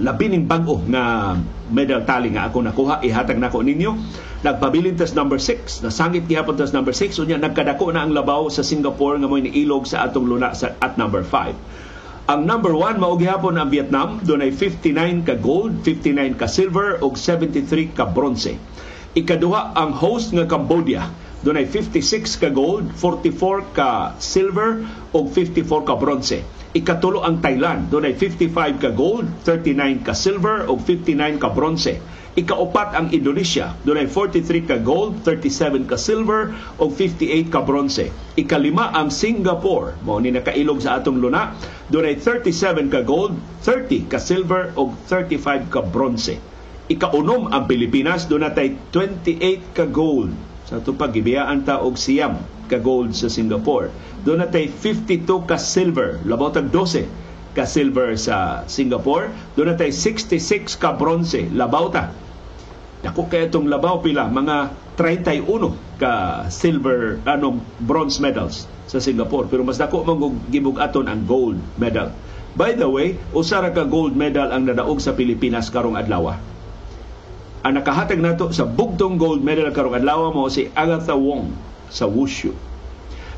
labining bag-o na medal tally nga ako nakuha, ihatag na ko ninyo. Nagpabilintas number 6, nasangit gihapon tas number 6, o niya nagkadako na ang labaw sa Singapore nga mo'y niilog sa atong luna at number 5. Ang number 1, mao gihapon ang Vietnam, doon ay 59 ka gold, 59 ka silver, o 73 ka bronze. Ikaduha ang host nga Cambodia. Doon ay 56 ka gold, 44 ka silver, o 54 ka bronze. Ikatulo ang Thailand. Doon ay 55 ka gold, 39 ka silver, o 59 ka bronze. Ikaapat ang Indonesia. Doon ay 43 ka gold, 37 ka silver, o 58 ka bronze. Ikalima ang Singapore. Mao ni nakailog sa atong luna. Doon ay 37 ka gold, 30 ka silver, o 35 ka bronze. Ikaunom ang Pilipinas. Doon natay 28 ka gold. Sa ito pag ibiyaan ta og siyam ka gold sa Singapore. Doon natay 52 ka silver, labaw tag 12 ka-silver sa Singapore. Doon na tayo 66 ka-bronze, labaw ta. Naku, kaya itong labaw pila, mga 31 ka-silver, bronze medals sa Singapore. Pero mas dako manggimug-aton ang gold medal. By the way, usara ka gold medal ang nadaog sa Pilipinas karong adlaw. Ang nakahatag nato sa bugtong gold medal karong adlaw mo si Agatha Wong sa Wushu.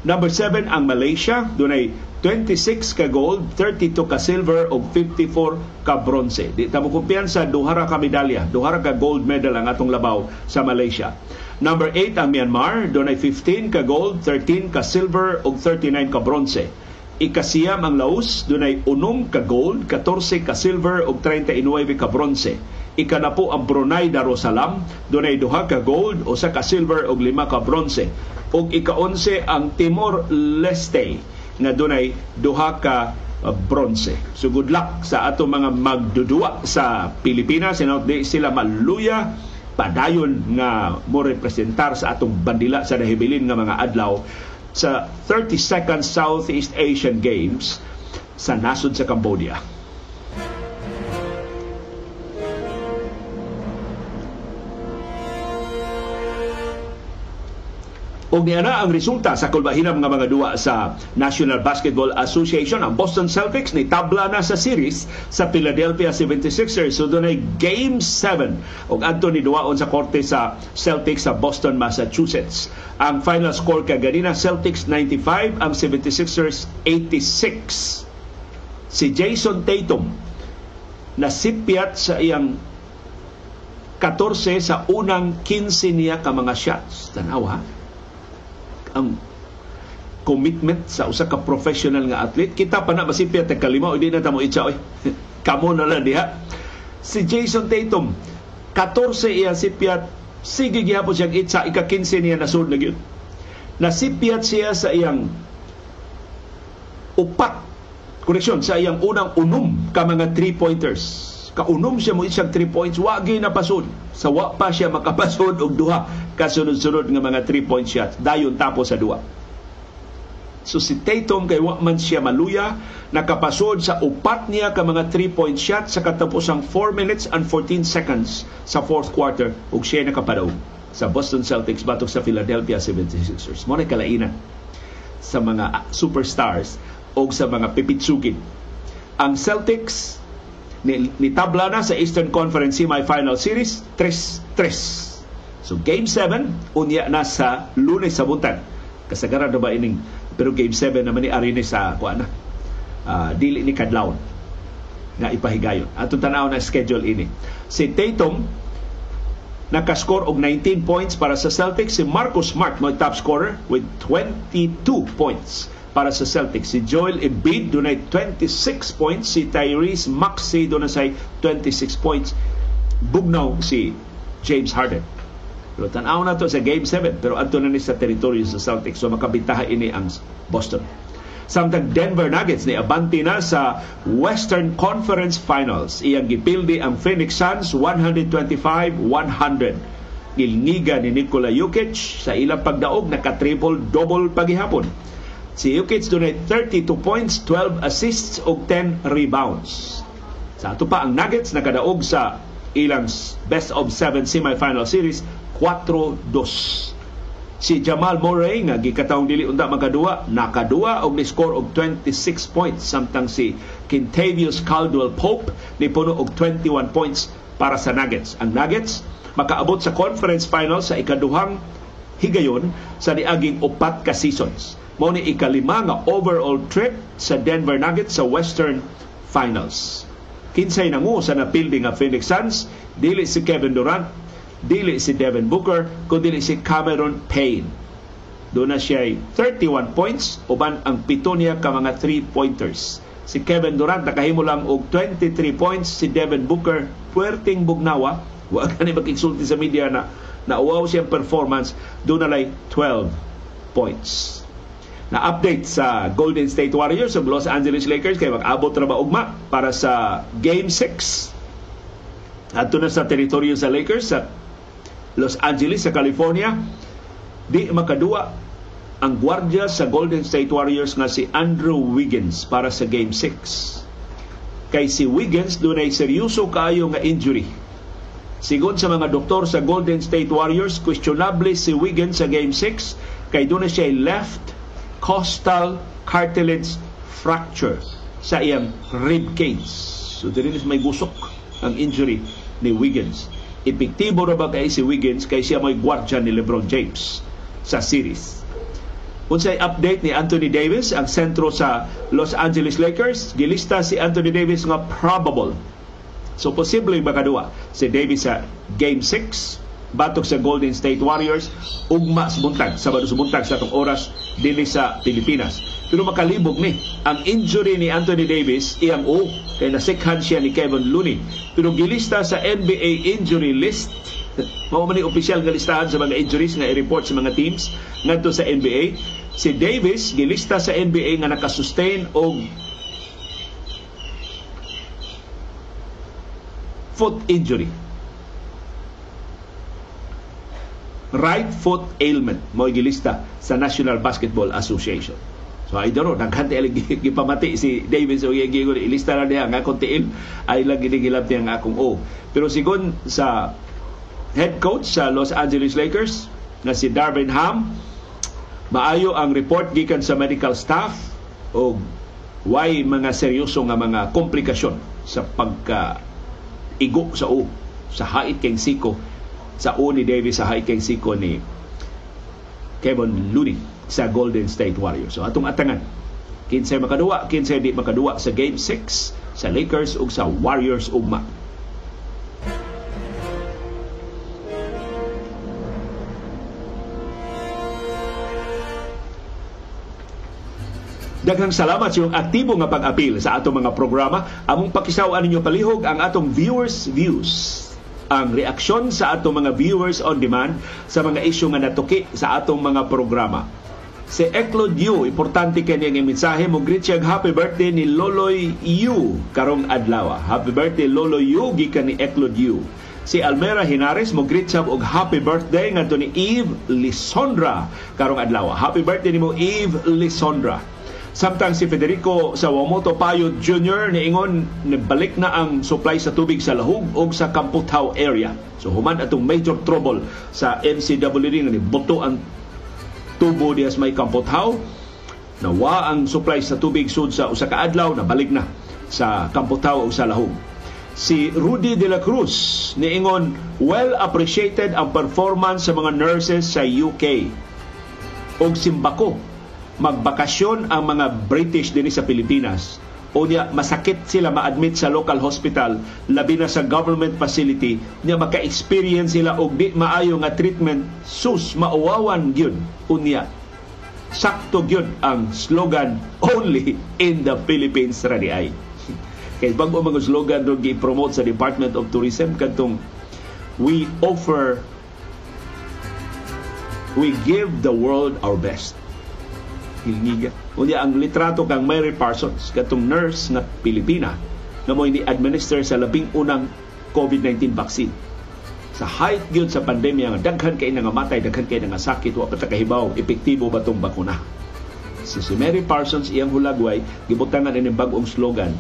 Number 7 ang Malaysia, dunay 26 ka gold, 32 ka silver ug 54 ka bronze. Di ta mo kumpiyansa, duhara ka medalya, duhara ka gold medal ang atong labaw sa Malaysia. Number 8 ang Myanmar, dunay 15 ka gold, 13 ka silver ug 39 ka bronze. Ikasiyam ang Laos, dunay 9 ka gold, 14 ka silver ug 39 ka bronze. Ikanapo ang Brunei Darussalam, dunay 2 ka gold, 1 ka silver ug 5 ka bronze. O ika-11 ang Timor Leste na dunay 2 ka bronze. So good luck sa ato mga magdudua sa Pilipinas. Di sila maluya, padayon nga mo representar sa atong bandila sa nahibilin nga mga adlaw sa 32nd Southeast Asian Games sa nasod sa Cambodia. Og niya na ang resulta sa kulbahinam nga mga duwa sa National Basketball Association. Ang Boston Celtics ni tabla na sa series sa Philadelphia 76ers. So doon ay Game 7. Og adto ni duwaon sa korte sa Celtics sa Boston, Massachusetts. Ang final score kaganina, Celtics 95, ang 76ers 86. Si Jason Tatum nasipyat sa iyang 14 sa unang 15 niya ka mga shots. Tanaw ha? Ang commitment sa usa ka professional nga athlete. Kita pa na masipya tag kalima o di na tamo itsa oy. Kamo na lang diha. Si Jason Tatum 14 iya sipyat, sige gihapon siya itsa, ika 15 niya nasud na gyud. Nasipyat siya sa iyang sa iyang unang unom ka mga 3-pointers. Kaunom siya mo isang 3 points, wagi na pasod. Sa wa pa siya makapasod og duha kasunod-sunod nga mga 3-point shots. Dayon tapos sa duha. So si Tatum kay wa man siya maluya, nakapasod sa upat niya ka mga 3-point shots sa katapusang 4 minutes and 14 seconds sa fourth quarter ug siya nakapadaog sa Boston Celtics batok sa Philadelphia 76ers. Mo na kalainan sa mga superstars og sa mga pipitsugin. Ang Celtics ni tabla na sa Eastern Conference Semi-Final Series 3-3. So Game 7 unya na sa Lunes sa buntag. Kasagaran na ba ining pero Game 7 naman ni Arines sa kuana. Dili ni kadlawon nga ipahigayon. Atong tan-aw na schedule ini. Si Tatum naka-score og 19 points para sa Celtics, si Marcus Smart mo top scorer with 22 points. Para sa Celtics, si Joel Embiid dunay 26 points, si Tyrese Maxey dunay 26 points. Bugnaw si James Harden. Pero tan-aw na to sa Game 7, pero adto na ni sa teritoryo sa Celtics, so makabitaha ini ang Boston. Samtang Denver Nuggets ni abanti na sa Western Conference Finals. Iyang gipildi ang Phoenix Suns 125-100. Gilniga ni Nikola Jokic sa ilang pagdaog, naka-triple-double pagihapon. Si Jokic dunay 32 points, 12 assists ug 10 rebounds. Sa ato pa ang Nuggets nakadaog sa ilang best of 7 semi-final series 4-2. Si Jamal Murray nga gikatawong dili unta makadua, nakadua og ni-score og 26 points, samtang si Kentavious Caldwell-Pope nipuno og 21 points para sa Nuggets. Ang Nuggets makaabot sa conference finals sa ikaduhang higayon sa niaging 4 ka seasons. Mao ni ika-5 nga overall trip sa Denver Nuggets sa Western Finals. Kinsay nangu sa napildi nga Phoenix Suns, dili si Kevin Durant, dili si Devin Booker, kundi si Cameron Payne. Doon na siya 31 points, uban ang pito niya ka mga 3-pointers. Si Kevin Durant nakahimo lang og 23 points, si Devin Booker puwerteng bugnawa. Wa gani magigsulti sa media na nauwaw siyang performance, doon na lay 12 points. Na-update sa Golden State Warriors ug Los Angeles Lakers kay mag-abot ra ba ugma para sa Game 6. Adto na sa teritoryo sa Lakers sa Los Angeles sa California. Di makadua ang gwardiya sa Golden State Warriors nga si Andrew Wiggins para sa Game 6. Kay si Wiggins dunay seryoso kaayo nga injury. Sigon sa mga doktor sa Golden State Warriors, questionable si Wiggins sa Game 6 kay dunay siya left costal cartilage fracture sa iyang rib cage. So dili may gusok ang injury ni Wiggins. Epektibo ra ba kay si Wiggins kay siya may guardian ni LeBron James sa series? Unsay update ni Anthony Davis ang sentro sa Los Angeles Lakers? Gilista si Anthony Davis nga probable. So posible makaduwa si Davis sa Game 6 batok sa Golden State Warriors ugma subuntag Sabado subuntag sa atong oras dinhi sa Pilipinas. Pero makalibog ni ang injury ni Anthony Davis iyang kay nasikhan siya ni Kevin Looney. Pero gilista sa NBA injury list. Mao man ni opisyal nga listahan sa mga injuries nga i-report sa mga teams ngadto sa NBA. Si Davis gilista sa NBA nga nakasustain og foot injury. Right foot ailment mo'y gilista sa National Basketball Association. So I don't know, naghanti gipamati si Davis o iyang ilista na niya nga akong tiil ay lang ginigilap niya nga akong Pero sigon sa head coach sa Los Angeles Lakers na si Darvin Ham, maayo ang report gikan sa medical staff o why mga seryoso nga mga komplikasyon sa pagka-igo sa sa hait kang siko sa ni Davis sa hait kang siko ni Kevin Looney sa Golden State Warriors. So atong atangan kinsay makaduwa, kinsay di makaduwa sa Game 6 sa Lakers ug sa Warriors ugma. Daghang salamat sa iyong aktibo nga pag-apil sa atong mga programa. Among pakisaw-an ninyo palihog ang atong viewers' views. Ang reaksyon sa atong mga viewers on demand sa mga isyu nga natuki sa atong mga programa. Si Eclod Yu, importante kanyang mensahe mo. Greet siya happy birthday ni Loloy Yu karong adlaw. Happy birthday Loloy Yu gikan ni Eclod Yu. Si Almera Hinares mo greet sab og happy birthday ngadto ni Eve Lisondra karong adlaw. Happy birthday nimo Eve Lisondra. Samtang si Federico Sawamoto Payot Jr. niingon nabalik na ang supply sa tubig sa Lahug o sa Kamputhaw area. So human atong major trouble sa MCWD nga nibuto ang tubo dias may Kamputhaw. Nawa ang supply sa tubig sud sa usa ka adlaw, nabalik na sa Kamputhaw o sa Lahug. Si Rudy De La Cruz niingon well appreciated ang performance sa mga nurses sa UK. Og simbako magbakasyon ang mga British dinhi sa Pilipinas. O niya, masakit sila ma-admit sa local hospital, labi na sa government facility, niya maka-experience sila og di maayo nga treatment, sus, mauwawan gyud. O niya, sakto gyud ang slogan, only in the Philippines radiay. Kaya bago mga slogan doon gi-promote sa Department of Tourism, katong, we give the world our best. Hilngiga. O niya, ang litrato kang Mary Parsons, katong nurse na Pilipina, na mo ini-administer sa labing-unang COVID-19 vaccine. Sa height yun sa pandemya, daghan kayo nga matay, daghan kayo nga sakit, wa patakahibaw, epektibo ba itong bakuna? So, si Mary Parsons, iyang hulagway, gibutangan ng bagong slogan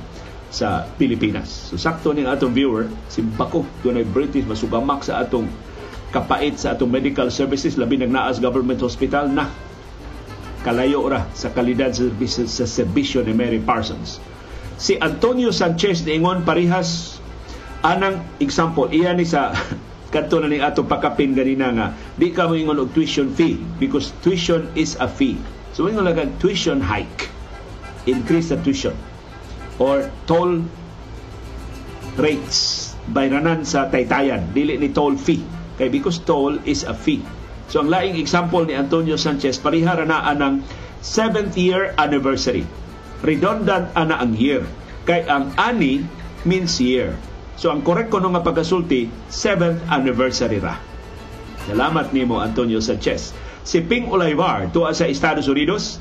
sa Pilipinas. So, sakto ng atong viewer, si Bako, doon ay British, masugamak sa atong kapait sa atong medical services, labi nagnaas government hospital na kalayo ra sa kalidad sa serbisyo ni Mary Parsons. Si Antonio Sanchez niingon parihas anang example iya ni sa kadto na ni ato pakapin ganina nga di ka moingon og tuition fee because tuition is a fee. So ingon lang ang tuition hike, increase the tuition or toll rates bayranan sa taytayan dili ni toll fee kay because toll is a fee. So ang laing example ni Antonio Sanchez, parihara na ang 7th year anniversary. Redundant ana ang year. Kay ang ani means year. So ang correct ko nung nga pagkasulti, 7th anniversary ra. Salamat nimo Antonio Sanchez. Si Ping Olayvar, tuwa sa Estados Unidos,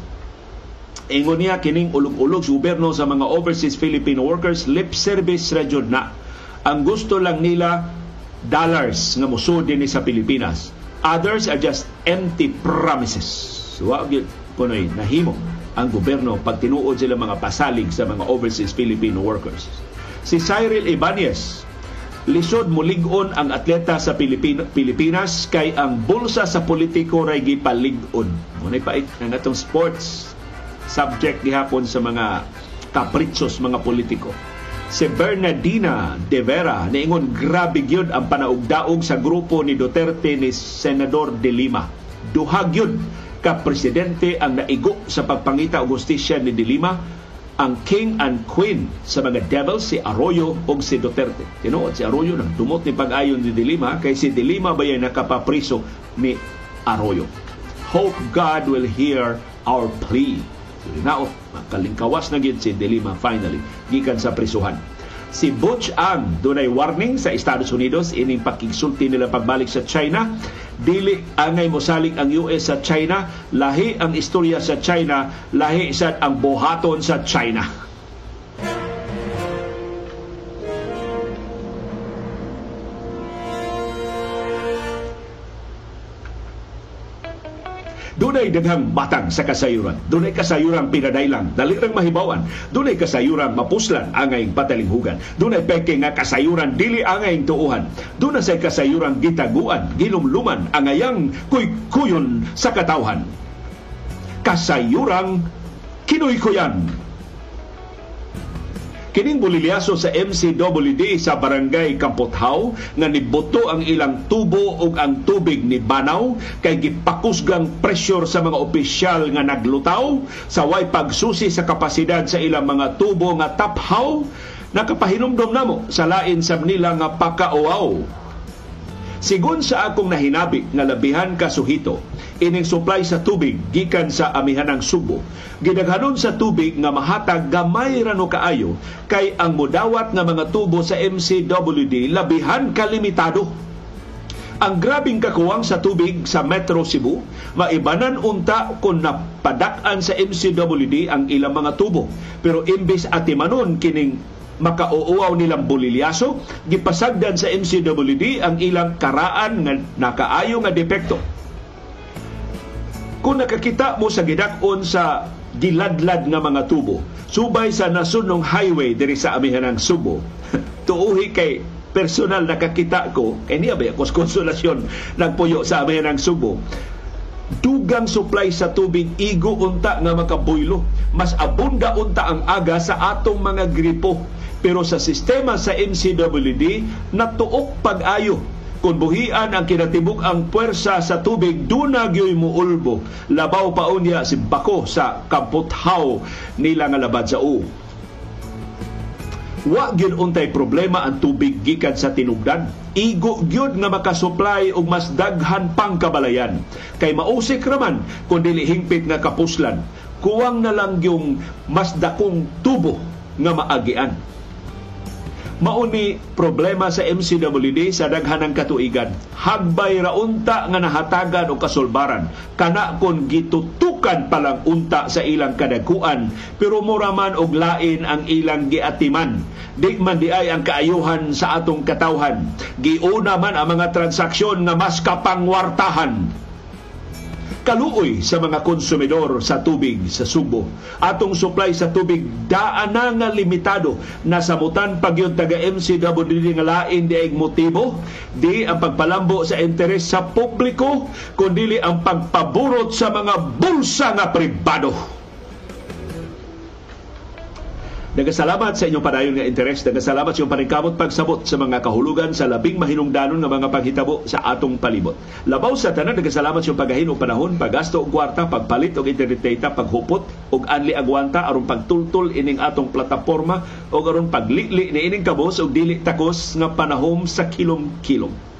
ingon niya kining ulog-ulog sa gobyerno sa mga overseas Filipino workers, lip service ra jud na. Ang gusto lang nila, dollars nga musod din sa Pilipinas. Others are just empty promises. Wag yun po na nahimo ang gobyerno pag tinuod sila mga pasalig sa mga overseas Filipino workers. si Cyril Ibanez. Lisod mulig-on ang atleta sa Pilipinas kay ang bulsa sa politiko ray gipalig-on. Ngunit pait na natong sports subject gihapon sa mga kapritsos mga politiko. Si Bernardina De Vera naingon grabe gyud ang panaugdaog sa grupo ni Duterte ni Senador De Lima. Duha gyud ka presidente ang naigo sa pagpangita og hustisya ni De Lima. Ang king and queen sa mga devils si Arroyo o si Duterte. Tinuod si Arroyo nang dumot ni pag-ayon ni De Lima kay si De Lima ba yung nakapapriso ni Arroyo. Hope God will hear our plea. Naot, makalingkawas na gid si De Lima finally gikan sa prisuhan. Si Butch Ang dunay warning sa Estados Unidos ining pakigsulti nila pagbalik sa China. Dili angay mosalig ang US sa China, lahi ang istorya sa China, lahi sad ang buhaton sa China. Dunay daghang batang sa kasayuran. Dunay kasayuran pinadailang, dali rang mahibawan. Dunay kasayuran mapuslan angay patalinghugan. Dunay peke nga kasayuran dili angay tuuhan. Dunay sa kasayuran gitaguan, ginumluman angayang kuy-kuyon sa katawhan. Kasayuran kinuy-kuyan. Kining bulilyaso sa MCWD sa Barangay Kampothaw nga niboto ang ilang tubo ug ang tubig ni Banaw kay gipakusgang pressure sa mga opisyal nga naglutaw sa way pagsusi sa kapasidad sa ilang mga tubo nga taphaw nakapahinumdom namo sa lain sab nila nga pakauaw. Sigun sa akong nahinabi nga labihan ka suhito ining supply sa tubig gikan sa amihanang Subo. Gidaghanon sa tubig nga mahatag gamay rano kaayo kay ang mudawat nga mga tubo sa MCWD labihan kalimitado. Ang grabing kakuwang sa tubig sa Metro Cebu, maibanan unta kung napadak-an sa MCWD ang ilang mga tubo. Pero imbis atimanon kining makauuaw nilang bulilyaso, gipasagdan sa MCWD ang ilang karaan nga nakaayo nga depekto. Kung nakakita mo sa gidak-on sa giladlad nga mga tubo, subay sa nasunong highway diri sa amihanang Subo, tuuhi kay personal nakakita ko, eh niya ba ako Consolacion nagpuyo sa amihanang Subo, dugang supply sa tubig igo unta nga makabuylo. Mas abunda unta ang aga sa atong mga gripo. Pero sa sistema sa MCWD, natuok pag-ayo. Kung buhian ang kinatibuk ang puwersa sa tubig, dunagyoy muulbo. Labaw pa unya si Bako sa Kampothaw nila nga labad sa U. Wa gyud untay problema ang tubig gikan sa tinubdan. Igo gyud nga makasupply og mas daghan pang kabalayan. Kay mausik raman kung dili hingpit nga kapuslan. Kuwang na lang yung mas dakong tubo nga maagian. Mauni problema sa MCWD sa daghanang katuigan. Hagbay raunta nga nahatagan o kasulbaran. Kana kon gitutukan palang unta sa ilang kadaguan, pero muraman og lain ang ilang giatiman. Di man di ay ang kaayuhan sa atong katawhan. Giuna man ang mga transaksyon nga mas kapangwartahan. Kaluoy sa mga konsumidor sa tubig sa Subo. Atong supply sa tubig daan na nga limitado. Nasamutan pag yun taga MCWD nga lain di ang motibo, di ang pagpalambo sa interes sa publiko, kundi ang pagpaburot sa mga bulsa nga pribado. Nagasalamat sa inyong padayon nga interes. Nagasalamat sa inyong paningkamot pagsabot sa mga kahulugan sa labing mahinungdanon nga mga panghitabo sa atong palibot. Labaw sa tanan, nagasalamat sa inyong pagahin o panahon, paggasto o kwarta, pagpalit o internet data, paghupot o anli agwanta, aron pagtultul ining atong plataporma o aron paglikli ni ining kabos o dili takos nga panahom sa kilom-kilom.